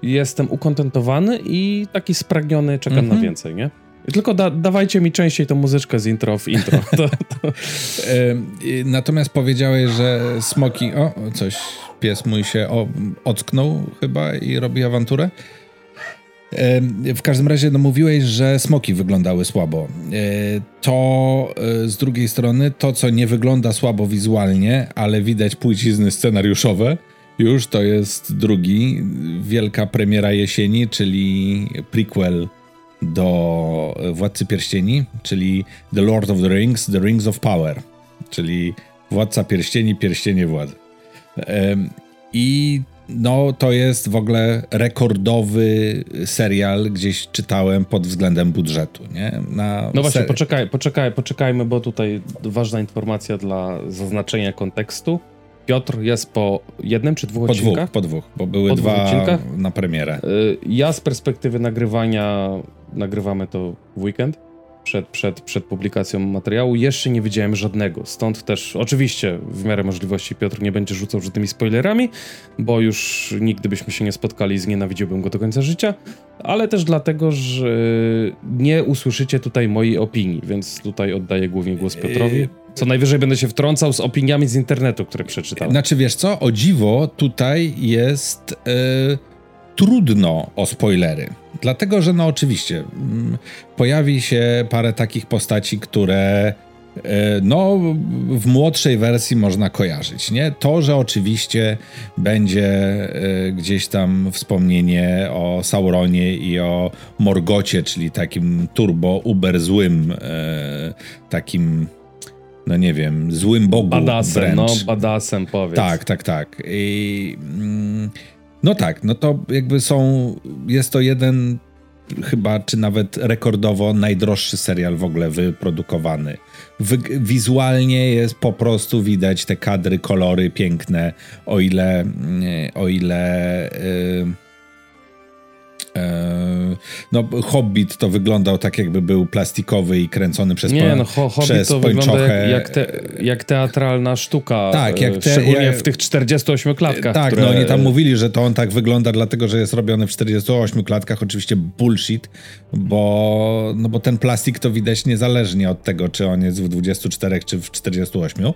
jestem ukontentowany i taki spragniony, czekam mhm. na więcej, nie? Tylko da, dawajcie mi częściej tą muzyczkę z intro w intro. To, to. Natomiast powiedziałeś, że smoki... O, coś, pies mój się o, ocknął chyba i robi awanturę. W każdym razie no, mówiłeś, że smoki wyglądały słabo. To z drugiej strony, to co nie wygląda słabo wizualnie, ale widać płcizny scenariuszowe, już to jest drugi, wielka premiera jesieni, czyli prequel do Władcy Pierścieni, czyli The Lord of the Rings, The Rings of Power, czyli Władca Pierścieni, Pierścienie Władzy. I no to jest w ogóle rekordowy serial, gdzieś czytałem, pod względem budżetu, nie? Na no właśnie, ser- poczekaj, poczekaj, poczekajmy, bo tutaj ważna informacja dla zaznaczenia kontekstu. Piotr jest po jednym czy dwóch po odcinkach? Dwóch, po dwóch, bo były po dwa odcinkach na premierę. Ja z perspektywy nagrywania, nagrywamy to w weekend, przed, przed, przed publikacją materiału, jeszcze nie widziałem żadnego. Stąd też, oczywiście, w miarę możliwości Piotr nie będzie rzucał żadnymi spoilerami, bo już nigdy byśmy się nie spotkali i znienawidziłbym go do końca życia, ale też dlatego, że nie usłyszycie tutaj mojej opinii, więc tutaj oddaję głównie głos Piotrowi. Co najwyżej będę się wtrącał z opiniami z internetu, które przeczytałem. Znaczy wiesz co, o dziwo tutaj jest yy, trudno o spoilery. Dlatego, że no oczywiście yy, pojawi się parę takich postaci, które yy, no w młodszej wersji można kojarzyć, nie? To, że oczywiście będzie yy, gdzieś tam wspomnienie o Sauronie i o Morgocie, czyli takim turbo uber złym, yy, takim... no nie wiem, złym bogu badasem, wręcz. No, badasem powiedz. Tak, tak, tak. I, mm, no tak, no to jakby są, jest to jeden chyba, czy nawet rekordowo najdroższy serial w ogóle wyprodukowany. Wy, wizualnie jest po prostu widać te kadry, kolory piękne, o ile o ile yy, no Hobbit to wyglądał tak jakby był plastikowy i kręcony przez nie, po, no, ho, Hobbit przez to wygląda jak, jak, te, jak teatralna sztuka, tak, jak te, szczególnie jak, w tych czterdziestu ośmiu klatkach. Tak, które... no oni tam mówili, że to on tak wygląda dlatego, że jest robiony w czterdziestu ośmiu klatkach, oczywiście bullshit, bo, no bo ten plastik to widać niezależnie od tego, czy on jest w dwudziestu czterech czy w czterdziestu ośmiu.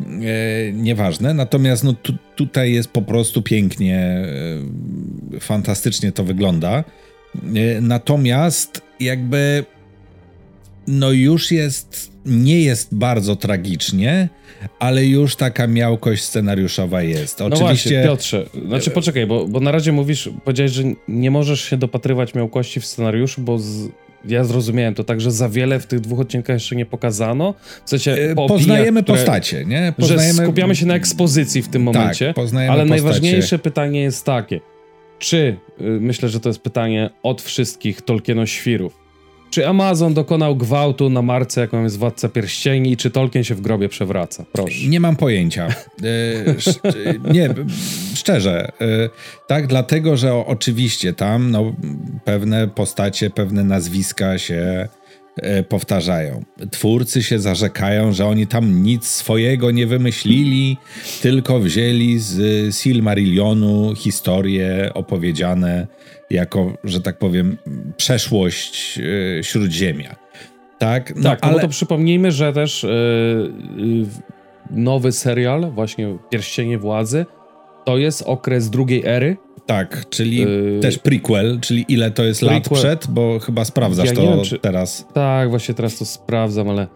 E, nieważne, natomiast no, tu, tutaj jest po prostu pięknie, e, fantastycznie to wygląda. E, natomiast jakby no już jest, nie jest bardzo tragicznie, ale już taka miałkość scenariuszowa jest. Oczywiście... No właśnie, Piotrze, znaczy poczekaj, bo, bo na razie mówisz, powiedziałeś, że nie możesz się dopatrywać miałkości w scenariuszu, bo z... ja zrozumiałem to tak, że za wiele w tych dwóch odcinkach jeszcze nie pokazano. W sensie po poznajemy opiniach, które, postacie, nie? Poznajemy... Że skupiamy się na ekspozycji w tym momencie, tak, ale postacie. Najważniejsze pytanie jest takie. Czy, myślę, że to jest pytanie od wszystkich Tolkienoświrów, czy Amazon dokonał gwałtu na marce, jaką jest Władca Pierścieni, i czy Tolkien się w grobie przewraca? Proszę. Nie mam pojęcia. Yy, sz- nie, szczerze. Yy, tak, dlatego, że oczywiście tam no, pewne postacie, pewne nazwiska się yy, powtarzają. Twórcy się zarzekają, że oni tam nic swojego nie wymyślili, tylko wzięli z Silmarillionu historie opowiedziane jako, że tak powiem, przeszłość yy, Śródziemia. Tak, no, tak, no ale... bo to przypomnijmy, że też yy, yy, nowy serial, właśnie Pierścienie Władzy, to jest okres drugiej ery. Tak, czyli yy... też prequel, czyli ile to jest prequel... lat przed, bo chyba sprawdzasz ja to wiem, czy... teraz. Tak, właśnie teraz to sprawdzam, ale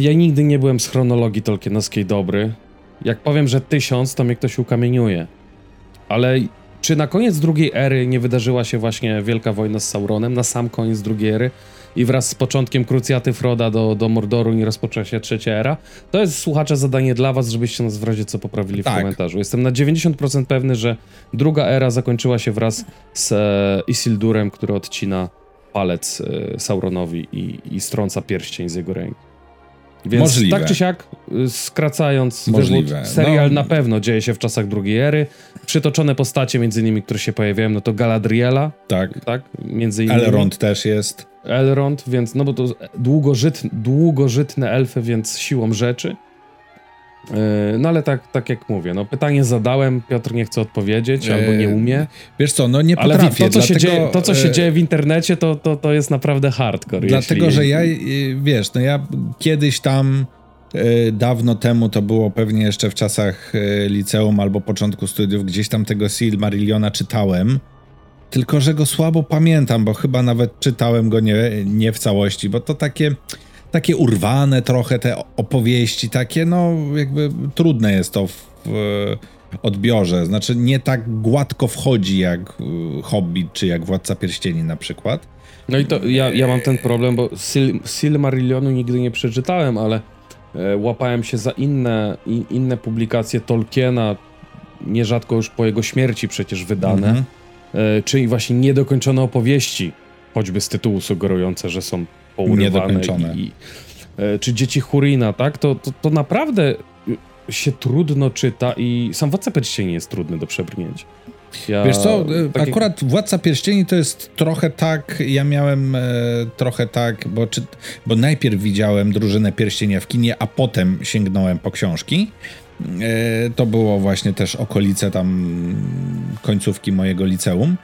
ja nigdy nie byłem z chronologii tolkienowskiej dobry. Jak powiem, że tysiąc, to mnie ktoś ukamieniuje. Ale... Czy na koniec drugiej ery nie wydarzyła się właśnie wielka wojna z Sauronem, na sam koniec drugiej ery i wraz z początkiem krucjaty Froda do, do Mordoru nie rozpoczęła się trzecia era? To jest, słuchacze, zadanie dla was, żebyście nas w razie co poprawili w tak. komentarzu. Jestem na dziewięćdziesiąt procent pewny, że druga era zakończyła się wraz z e, Isildurem, który odcina palec e, Sauronowi i, i strąca pierścień z jego ręki. Więc możliwe. Tak czy siak, skracając wywód, serial no. na pewno dzieje się w czasach drugiej ery. Przytoczone postacie między innymi, które się pojawiają, no to Galadriela. Tak. tak między innymi. Elrond też jest. Elrond, więc no bo to długożytne, długożytne elfy, więc siłą rzeczy. No ale tak, tak jak mówię, no pytanie zadałem, Piotr nie chce odpowiedzieć, albo nie umie. Wiesz co, no nie potrafię. Ale to, co, dlatego, się, dzieje, to, co się dzieje w internecie, to, to, to jest naprawdę hardcore. Dlatego, jeśli... że ja, wiesz, no ja kiedyś tam, dawno temu, to było pewnie jeszcze w czasach liceum albo początku studiów, gdzieś tam tego Silmarilliona czytałem, tylko że go słabo pamiętam, bo chyba nawet czytałem go nie, nie w całości, bo to takie... Takie urwane trochę te opowieści, takie no jakby trudne jest to w e, odbiorze, znaczy nie tak gładko wchodzi jak e, Hobbit czy jak Władca Pierścieni na przykład. No i to ja, ja mam ten problem, bo Sil, Silmarillionu nigdy nie przeczytałem, ale e, łapałem się za inne, i, inne publikacje Tolkiena, nierzadko już po jego śmierci przecież wydane, mhm. e, czyli właśnie niedokończone opowieści, choćby z tytułu sugerujące, że są niedokończone. I, i, e, czy Dzieci Hurina, tak? To, to, to naprawdę się trudno czyta i sam Władca Pierścieni jest trudny do przebrnięcia. Ja, Wiesz co, takie... akurat Władca Pierścieni to jest trochę tak, ja miałem e, trochę tak, bo, czy, bo najpierw widziałem Drużynę Pierścienia w kinie, a potem sięgnąłem po książki. E, to było właśnie też okolice tam końcówki mojego liceum.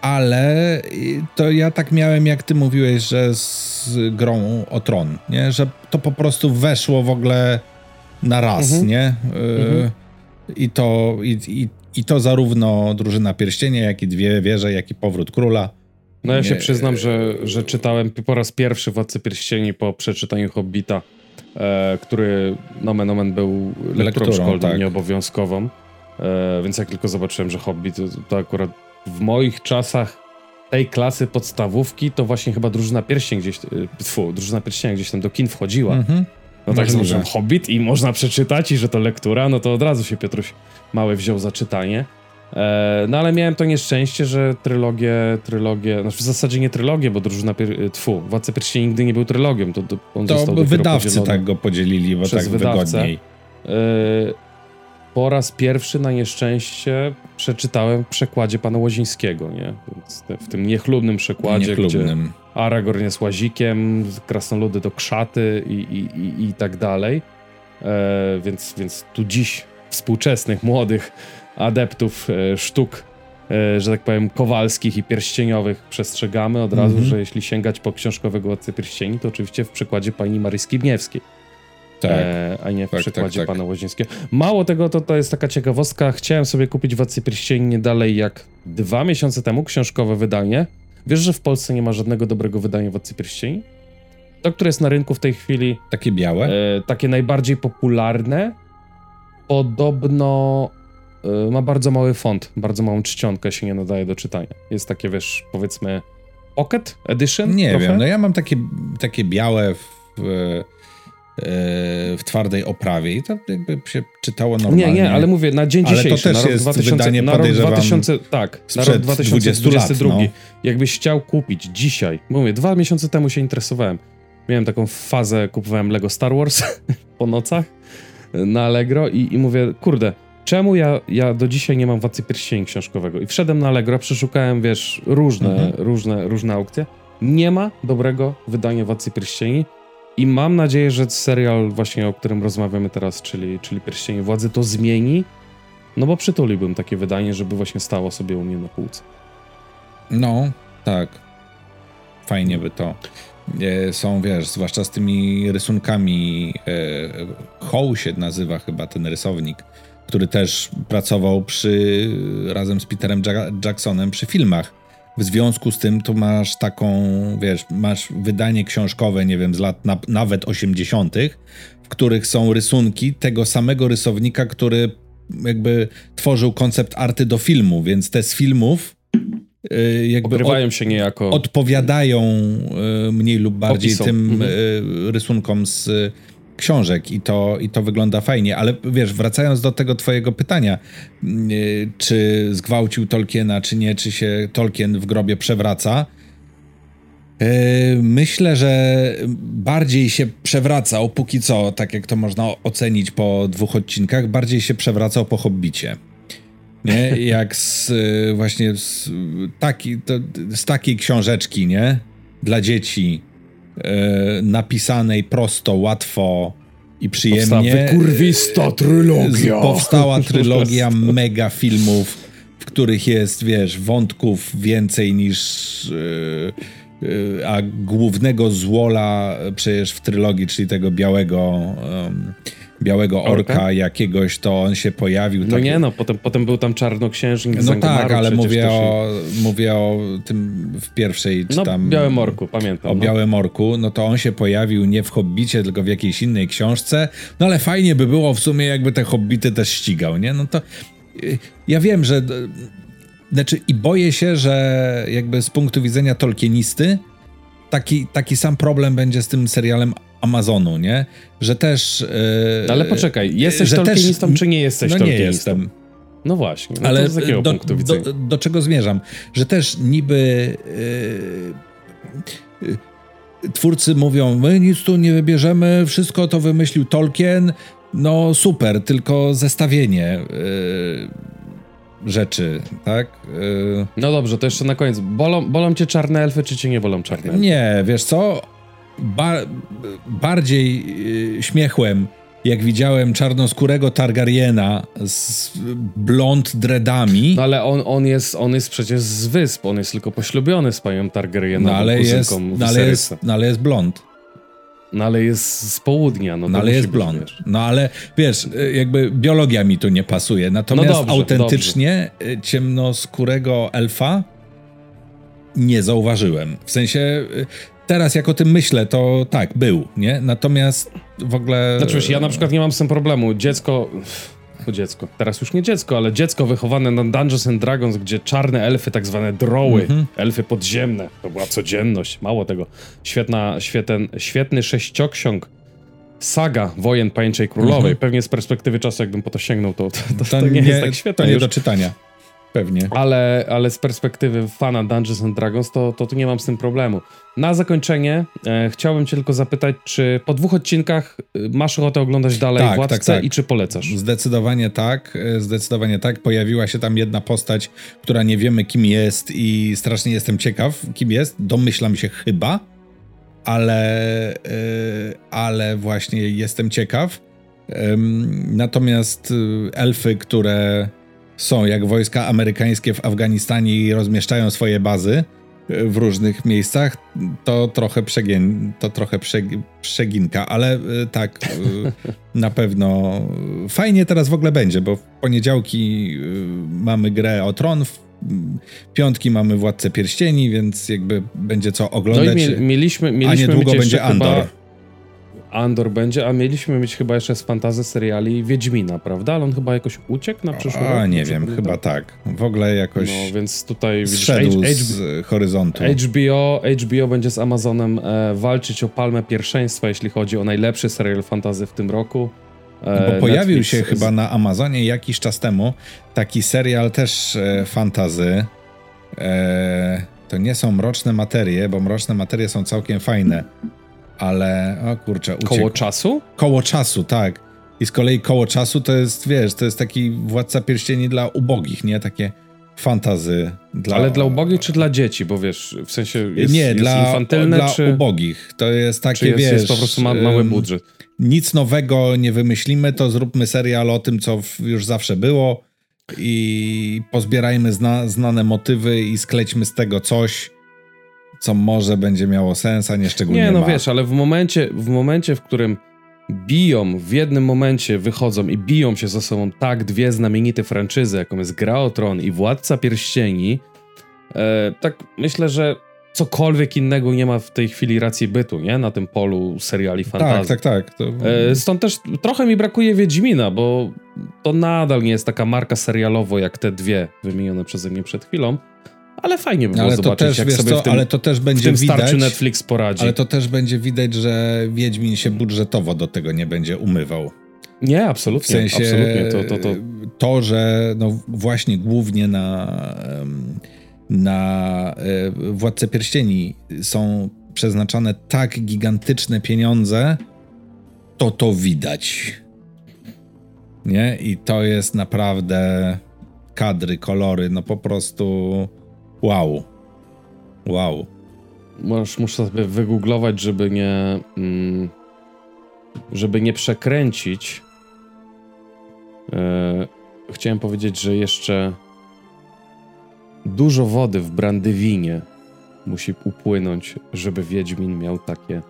Ale to ja tak miałem, jak ty mówiłeś, że z Grą o Tron, nie? Że to po prostu weszło w ogóle na raz, mhm. nie? Mhm. I, to, i, i, I to zarówno Drużyna Pierścienia, jak i Dwie Wieże, jak i Powrót Króla. No ja się nie. przyznam, że, że czytałem po raz pierwszy Władcę Pierścieni po przeczytaniu Hobbita, e, który nomen omen był lekturą, lekturą szkolną, tak. nieobowiązkową. E, więc jak tylko zobaczyłem, że Hobbit to, to akurat w moich czasach tej klasy podstawówki, to właśnie chyba Drużyna Pierścieni gdzieś, tfu, Drużyna Pierścienia gdzieś tam do kin wchodziła. Mm-hmm. No tak, że Hobbit i można przeczytać i że to lektura, no to od razu się Piotruś Mały wziął za czytanie. E, no ale miałem to nieszczęście, że trylogię, trylogię, znaczy w zasadzie nie trylogię, bo Drużyna Pier... tfu, Władca Pierścieni nigdy nie był trylogią. To, to, on to został wydawcy tak go podzielili, bo tak wydawcę. wygodniej. E, Po raz pierwszy na nieszczęście przeczytałem w przekładzie pana Łozińskiego, nie? W tym niechlubnym przekładzie, niechlubnym. Gdzie Aragorn jest łazikiem, krasnoludy do krzaty i, i, i, i tak dalej. E, więc, więc tu dziś współczesnych, młodych adeptów e, sztuk, e, że tak powiem, kowalskich i pierścieniowych przestrzegamy od razu, mm-hmm. że jeśli sięgać po książkowego Władcy Pierścieni, to oczywiście w przekładzie pani Marii Skibniewskiej. Tak, e, a nie w tak, przykładzie tak, tak. pana Łozińskiego. Mało tego, to, to jest taka ciekawostka. Chciałem sobie kupić Władcy Pierścieni nie dalej jak dwa miesiące temu, książkowe wydanie. Wiesz, że w Polsce nie ma żadnego dobrego wydania Władcy Pierścieni? To, które jest na rynku w tej chwili. Takie białe? E, takie najbardziej popularne. Podobno e, ma bardzo mały font, bardzo małą czcionkę, się nie nadaje do czytania. Jest takie, wiesz, powiedzmy Pocket Edition? Nie trochę? Wiem, no ja mam takie, takie białe w... E... w twardej oprawie i to jakby się czytało normalnie. Nie, nie, ale mówię, na dzień ale dzisiejszy, to też na rok dwa tysiące, wydanie, na rok dwa tysiące, tak, na rok dwa tysiące dwudziesty drugi, lat, no. Jakbyś chciał kupić dzisiaj, mówię, dwa miesiące temu się interesowałem, miałem taką fazę, kupowałem Lego Star Wars po nocach na Allegro i, i mówię, kurde, czemu ja, ja do dzisiaj nie mam Władcy Pierścieni książkowego? I wszedłem na Allegro, przeszukałem, wiesz, różne, mhm. różne, różne aukcje. Nie ma dobrego wydania Władcy Pierścieni i mam nadzieję, że serial właśnie, o którym rozmawiamy teraz, czyli, czyli Pierścienie Władzy, to zmieni, no bo przytuliłbym takie wydanie, żeby właśnie stało sobie u mnie na półce. No, tak. Fajnie by to. Są, wiesz, zwłaszcza z tymi rysunkami, Hoł się nazywa chyba ten rysownik, który też pracował przy, razem z Peterem Jacksonem przy filmach. W związku z tym to masz taką, wiesz, masz wydanie książkowe, nie wiem, z lat na, nawet osiemdziesiątych, w których są rysunki tego samego rysownika, który jakby tworzył koncept arty do filmu, więc te z filmów yy, jakby Obrywają od, się niejako. odpowiadają yy, mniej lub bardziej opisom. tym mhm. yy, rysunkom z yy, książek i to, i to wygląda fajnie, ale wiesz, wracając do tego twojego pytania, yy, czy zgwałcił Tolkiena, czy nie, czy się Tolkien w grobie przewraca, yy, myślę, że bardziej się przewracał, póki co, tak jak to można ocenić po dwóch odcinkach, bardziej się przewracał po Hobbicie. Nie? Jak z, yy, właśnie z, taki, to, z takiej książeczki, nie? Dla dzieci, napisanej prosto, łatwo i przyjemnie. Powstała kurwista trylogia. Powstała trylogia mega filmów, w których jest, wiesz, wątków więcej niż... A głównego złola przecież w trylogii, czyli tego białego... białego orka, orka jakiegoś, to on się pojawił. No tak... nie no, potem, potem był tam czarnoksiężnik. No Zangomaru, tak, ale mówię, się... o, mówię o tym w pierwszej, czy no, tam... Białym Orku, pamiętam. O no. Białym Orku, no to on się pojawił nie w Hobbicie, tylko w jakiejś innej książce, no ale fajnie by było w sumie, jakby te Hobbity też ścigał, nie? No to ja wiem, że... Znaczy i boję się, że jakby z punktu widzenia tolkienisty taki, taki sam problem będzie z tym serialem Amazonu, nie? Że też... Yy, ale poczekaj, jesteś tolkienistą, też, czy nie jesteś no tolkienistą? No nie jestem. No właśnie, no ale to z takiego do, punktu widzenia. Do, do czego zmierzam? Że też niby... Yy, yy, twórcy mówią, my nic tu nie wybierzemy, wszystko to wymyślił Tolkien, no super, tylko zestawienie... Yy, rzeczy, tak? Yy... No dobrze, to jeszcze na koniec. Bolą, bolą cię czarne elfy, czy cię nie bolą czarne elfy? Nie, wiesz co? Ba- bardziej yy, śmiechłem, jak widziałem czarnoskórego Targaryena z blond dreadami. No ale on, on, jest, on jest przecież z wysp, on jest tylko poślubiony z panią Targaryeną. No ale, jest, no ale, jest, no ale jest blond. No ale jest z południa. No, no ale jest blond. Wiesz. No ale wiesz, jakby biologia mi tu nie pasuje. Natomiast no dobrze, autentycznie dobrze. ciemnoskórego elfa nie zauważyłem. W sensie teraz jak o tym myślę, to tak, był, nie? Natomiast w ogóle... Znaczy wiesz, ja na przykład nie mam z tym problemu. Dziecko... O dziecko. Teraz już nie dziecko, ale dziecko wychowane na Dungeons and Dragons, gdzie czarne elfy, tak zwane droły, mm-hmm. elfy podziemne, to była codzienność, mało tego. Świetna, świeten, świetny sześcioksiąg, saga Wojen Pajęczej Królowej. Mm-hmm. Pewnie z perspektywy czasu, jakbym po to sięgnął, to, to, to, to nie, nie jest tak świetne. To nie już. do czytania, pewnie. Ale, ale z perspektywy fana Dungeons and Dragons, to, to tu nie mam z tym problemu. Na zakończenie e, chciałbym cię tylko zapytać, czy po dwóch odcinkach masz ochotę oglądać dalej tak, Władcę tak, tak. i czy polecasz? Zdecydowanie tak, zdecydowanie tak. Pojawiła się tam jedna postać, która nie wiemy kim jest i strasznie jestem ciekaw kim jest. Domyślam się chyba, ale, yy, ale właśnie jestem ciekaw. Yy, natomiast elfy, które są jak wojska amerykańskie w Afganistanie i rozmieszczają swoje bazy w różnych miejscach, to trochę przegin, to trochę przeg- przeginka, ale tak, na pewno fajnie teraz w ogóle będzie, bo w poniedziałki mamy Grę o Tron, w piątki mamy Władcę Pierścieni, więc jakby będzie co oglądać, no i mi- mieliśmy, mieliśmy a niedługo będzie Andor. Chyba... Andor będzie, a mieliśmy mieć chyba jeszcze z fantasy seriali Wiedźmina, prawda? Ale on chyba jakoś uciekł na przyszły rok? A, nie wiem, pamiętam? Chyba tak. W ogóle jakoś no, więc tutaj zszedł widzisz, z H- H- horyzontu. H B O, H B O będzie z Amazonem e, walczyć o palmę pierwszeństwa, jeśli chodzi o najlepszy serial fantasy w tym roku. E, Bo pojawił Netflix się z... chyba na Amazonie jakiś czas temu taki serial też e, fantasy. E, to nie są Mroczne Materie, bo Mroczne Materie są całkiem fajne. Ale, o kurczę, uciekł. Koło Czasu? Koło Czasu, tak. I z kolei Koło Czasu to jest, wiesz, to jest taki Władca Pierścieni dla ubogich, nie? Takie fantasy. Dla... Ale dla ubogich czy dla dzieci? Bo wiesz, w sensie jest, nie, jest dla, infantylne dla czy... ubogich. To jest takie, jest, wiesz... jest po prostu ma, mały budżet. Nic nowego nie wymyślimy, to zróbmy serial o tym, co już zawsze było i pozbierajmy zna, znane motywy i sklećmy z tego coś, co może będzie miało sens, a nie szczególnie Nie, no ma. Wiesz, ale w momencie, w momencie, w którym biją, w jednym momencie wychodzą i biją się ze sobą tak dwie znamienite franczyzy, jaką jest Gra o Tron i Władca Pierścieni, e, tak myślę, że cokolwiek innego nie ma w tej chwili racji bytu, nie? Na tym polu seriali fantazji. Tak, tak, tak. To... E, stąd też trochę mi brakuje Wiedźmina, bo to nadal nie jest taka marka serialowa jak te dwie wymienione przeze mnie przed chwilą. Ale fajnie by było ale zobaczyć, też, jak sobie co, w tym, ale to też będzie w tym widać, starciu Netflix poradzi. Ale to też będzie widać, że Wiedźmin się budżetowo do tego nie będzie umywał. Nie, absolutnie. W sensie absolutnie. To, to, to. to, że no właśnie głównie na, na Władcę Pierścieni są przeznaczane tak gigantyczne pieniądze, to to widać. Nie? I to jest naprawdę kadry, kolory, no po prostu... Wow. Wow. Masz, muszę sobie wygooglować, żeby nie... Mm, żeby nie przekręcić. Yy, chciałem powiedzieć, że jeszcze dużo wody w Brandywinie musi upłynąć, żeby Wiedźmin miał takie,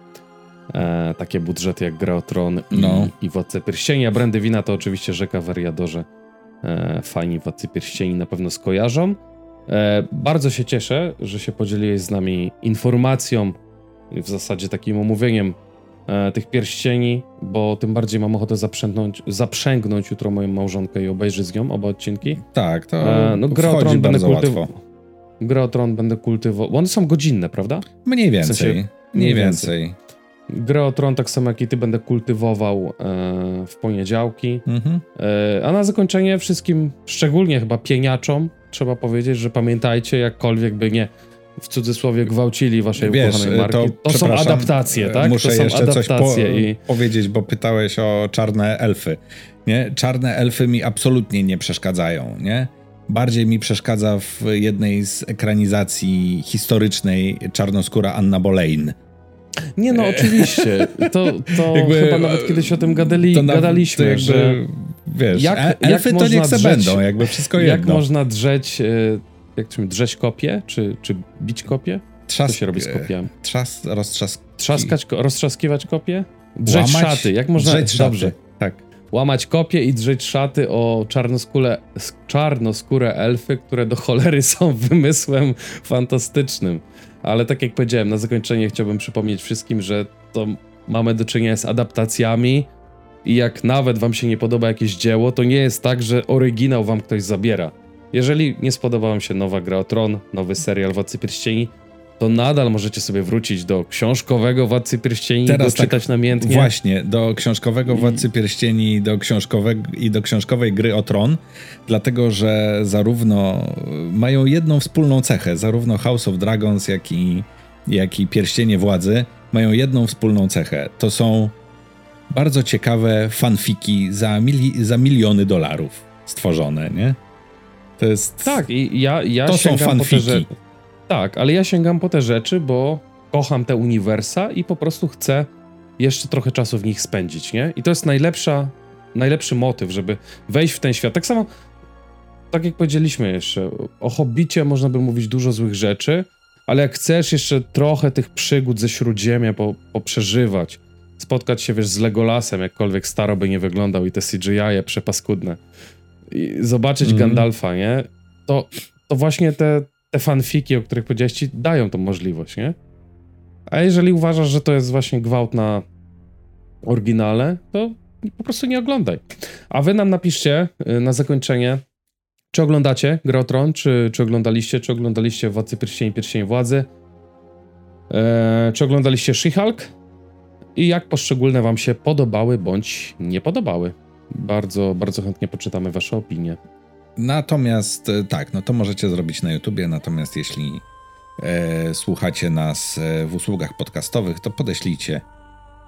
e, takie budżety jak Gra o Tron i, no. i Władcę Pierścieni. A Brandywina to oczywiście rzeka w Eriadorze. E, fani Władcy Pierścieni na pewno skojarzą. E, bardzo się cieszę, że się podzieliłeś z nami informacją, w zasadzie takim omówieniem e, tych pierścieni, bo tym bardziej mam ochotę zaprzęgnąć, zaprzęgnąć jutro moją małżonkę i obejrzeć z nią oba odcinki. Tak, to e, no, Gra o Tron będę kultywował. Gra o Tron będę kultywował. One są godzinne, prawda? Mniej więcej. W sensie, mniej mniej więcej. więcej. Gra o Tron, tak samo jak i ty, będę kultywował e, w poniedziałki. Mhm. E, a na zakończenie wszystkim, szczególnie chyba pieniaczom, trzeba powiedzieć, że pamiętajcie, jakkolwiek by nie w cudzysłowie gwałcili waszej Wiesz, ukochanej marki. To, to są adaptacje, tak? Muszę to są jeszcze coś po- i... powiedzieć, bo pytałeś o czarne elfy. Nie? Czarne elfy mi absolutnie nie przeszkadzają. Nie? Bardziej mi przeszkadza w jednej z ekranizacji historycznej czarnoskóra Anna Boleyn. Nie no, oczywiście. To, to jakby, chyba nawet kiedyś o tym gadali, to na, gadaliśmy, to jakby, że wiesz, jak, elfy jak to niech se będą, jakby wszystko jedno. Jak można drzeć, jak to się drzeć kopię, czy, czy bić kopię? Trzask, co się robi z kopiami? Trzas, roztrzask... Trzaskać, roztrzaskiwać kopię? Drzeć Łamać, szaty, jak można... Drzeć dobrze, szaty. Tak. Łamać kopie i drzeć szaty o czarnoskóre elfy, które do cholery są wymysłem fantastycznym. Ale tak jak powiedziałem, na zakończenie chciałbym przypomnieć wszystkim, że to mamy do czynienia z adaptacjami i jak nawet wam się nie podoba jakieś dzieło, to nie jest tak, że oryginał wam ktoś zabiera. Jeżeli nie spodoba wam się nowa Gra o Tron, nowy serial Władcy Pierścieni, to nadal możecie sobie wrócić do książkowego Władcy Pierścieni, teraz doczytać tak namiętnie. Właśnie, do książkowego Władcy Pierścieni do książkowego, i do książkowej Gry o Tron, dlatego że zarówno mają jedną wspólną cechę, zarówno House of Dragons, jak i, jak i Pierścienie Władzy mają jedną wspólną cechę. To są bardzo ciekawe fanfiki za, mili, za miliony dolarów stworzone, nie? To jest... Tak, i ja, ja to są fanfiki. Po to, że... Tak, ale ja sięgam po te rzeczy, bo kocham te uniwersa i po prostu chcę jeszcze trochę czasu w nich spędzić, nie? I to jest najlepsza, najlepszy motyw, żeby wejść w ten świat. Tak samo, tak jak powiedzieliśmy jeszcze, o Hobbicie można by mówić dużo złych rzeczy, ale jak chcesz jeszcze trochę tych przygód ze Śródziemia poprzeżywać, spotkać się, wiesz, z Legolasem, jakkolwiek staro by nie wyglądał i te C G I przepaskudne, i zobaczyć mm. Gandalfa, nie? To, to właśnie te Te fanfiki, o których powiedziałeś, ci dają tą możliwość, nie? A jeżeli uważasz, że to jest właśnie gwałt na oryginale, to po prostu nie oglądaj. A wy nam napiszcie na zakończenie, czy oglądacie Gra o Tron, czy, czy oglądaliście, czy oglądaliście Władcy Pierścieni, Pierścienie Władzy, eee, czy oglądaliście She-Hulk i jak poszczególne wam się podobały bądź nie podobały. Bardzo, bardzo chętnie poczytamy wasze opinie. Natomiast tak, no to możecie zrobić na YouTubie, natomiast jeśli e, słuchacie nas w usługach podcastowych, to podeślijcie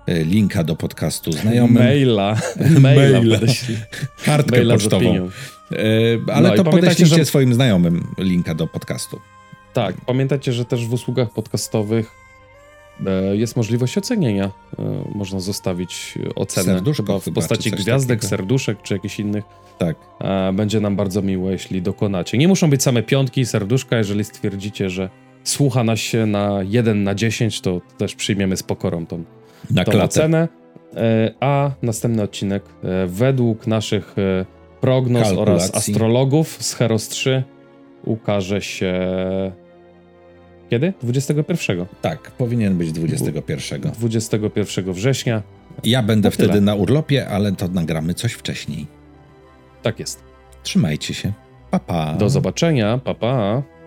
linka do podcastu znajomym. Maila. Maila. Maila. Kartkę Maila pocztową. E, ale no to podeślijcie że... swoim znajomym linka do podcastu. Tak, pamiętajcie, że też w usługach podcastowych e, jest możliwość ocenienia. E, można zostawić ocenę chyba, w postaci gwiazdek, takiego. Serduszek czy jakichś innych. Tak. E, będzie nam bardzo miło, jeśli dokonacie. Nie muszą być same piątki i serduszka, jeżeli stwierdzicie, że słucha nas się na jeden na dziesięć, to też przyjmiemy z pokorą tą na tą ocenę, a następny odcinek według naszych prognoz kalkulacji oraz astrologów z Heros trzy ukaże się kiedy? dwudziestego pierwszego. Tak, powinien być dwudziestego pierwszego. dwudziestego pierwszego września. Ja będę to wtedy tyle. Na urlopie, ale to nagramy coś wcześniej. Tak jest. Trzymajcie się. Pa, pa. Do zobaczenia. Pa, pa.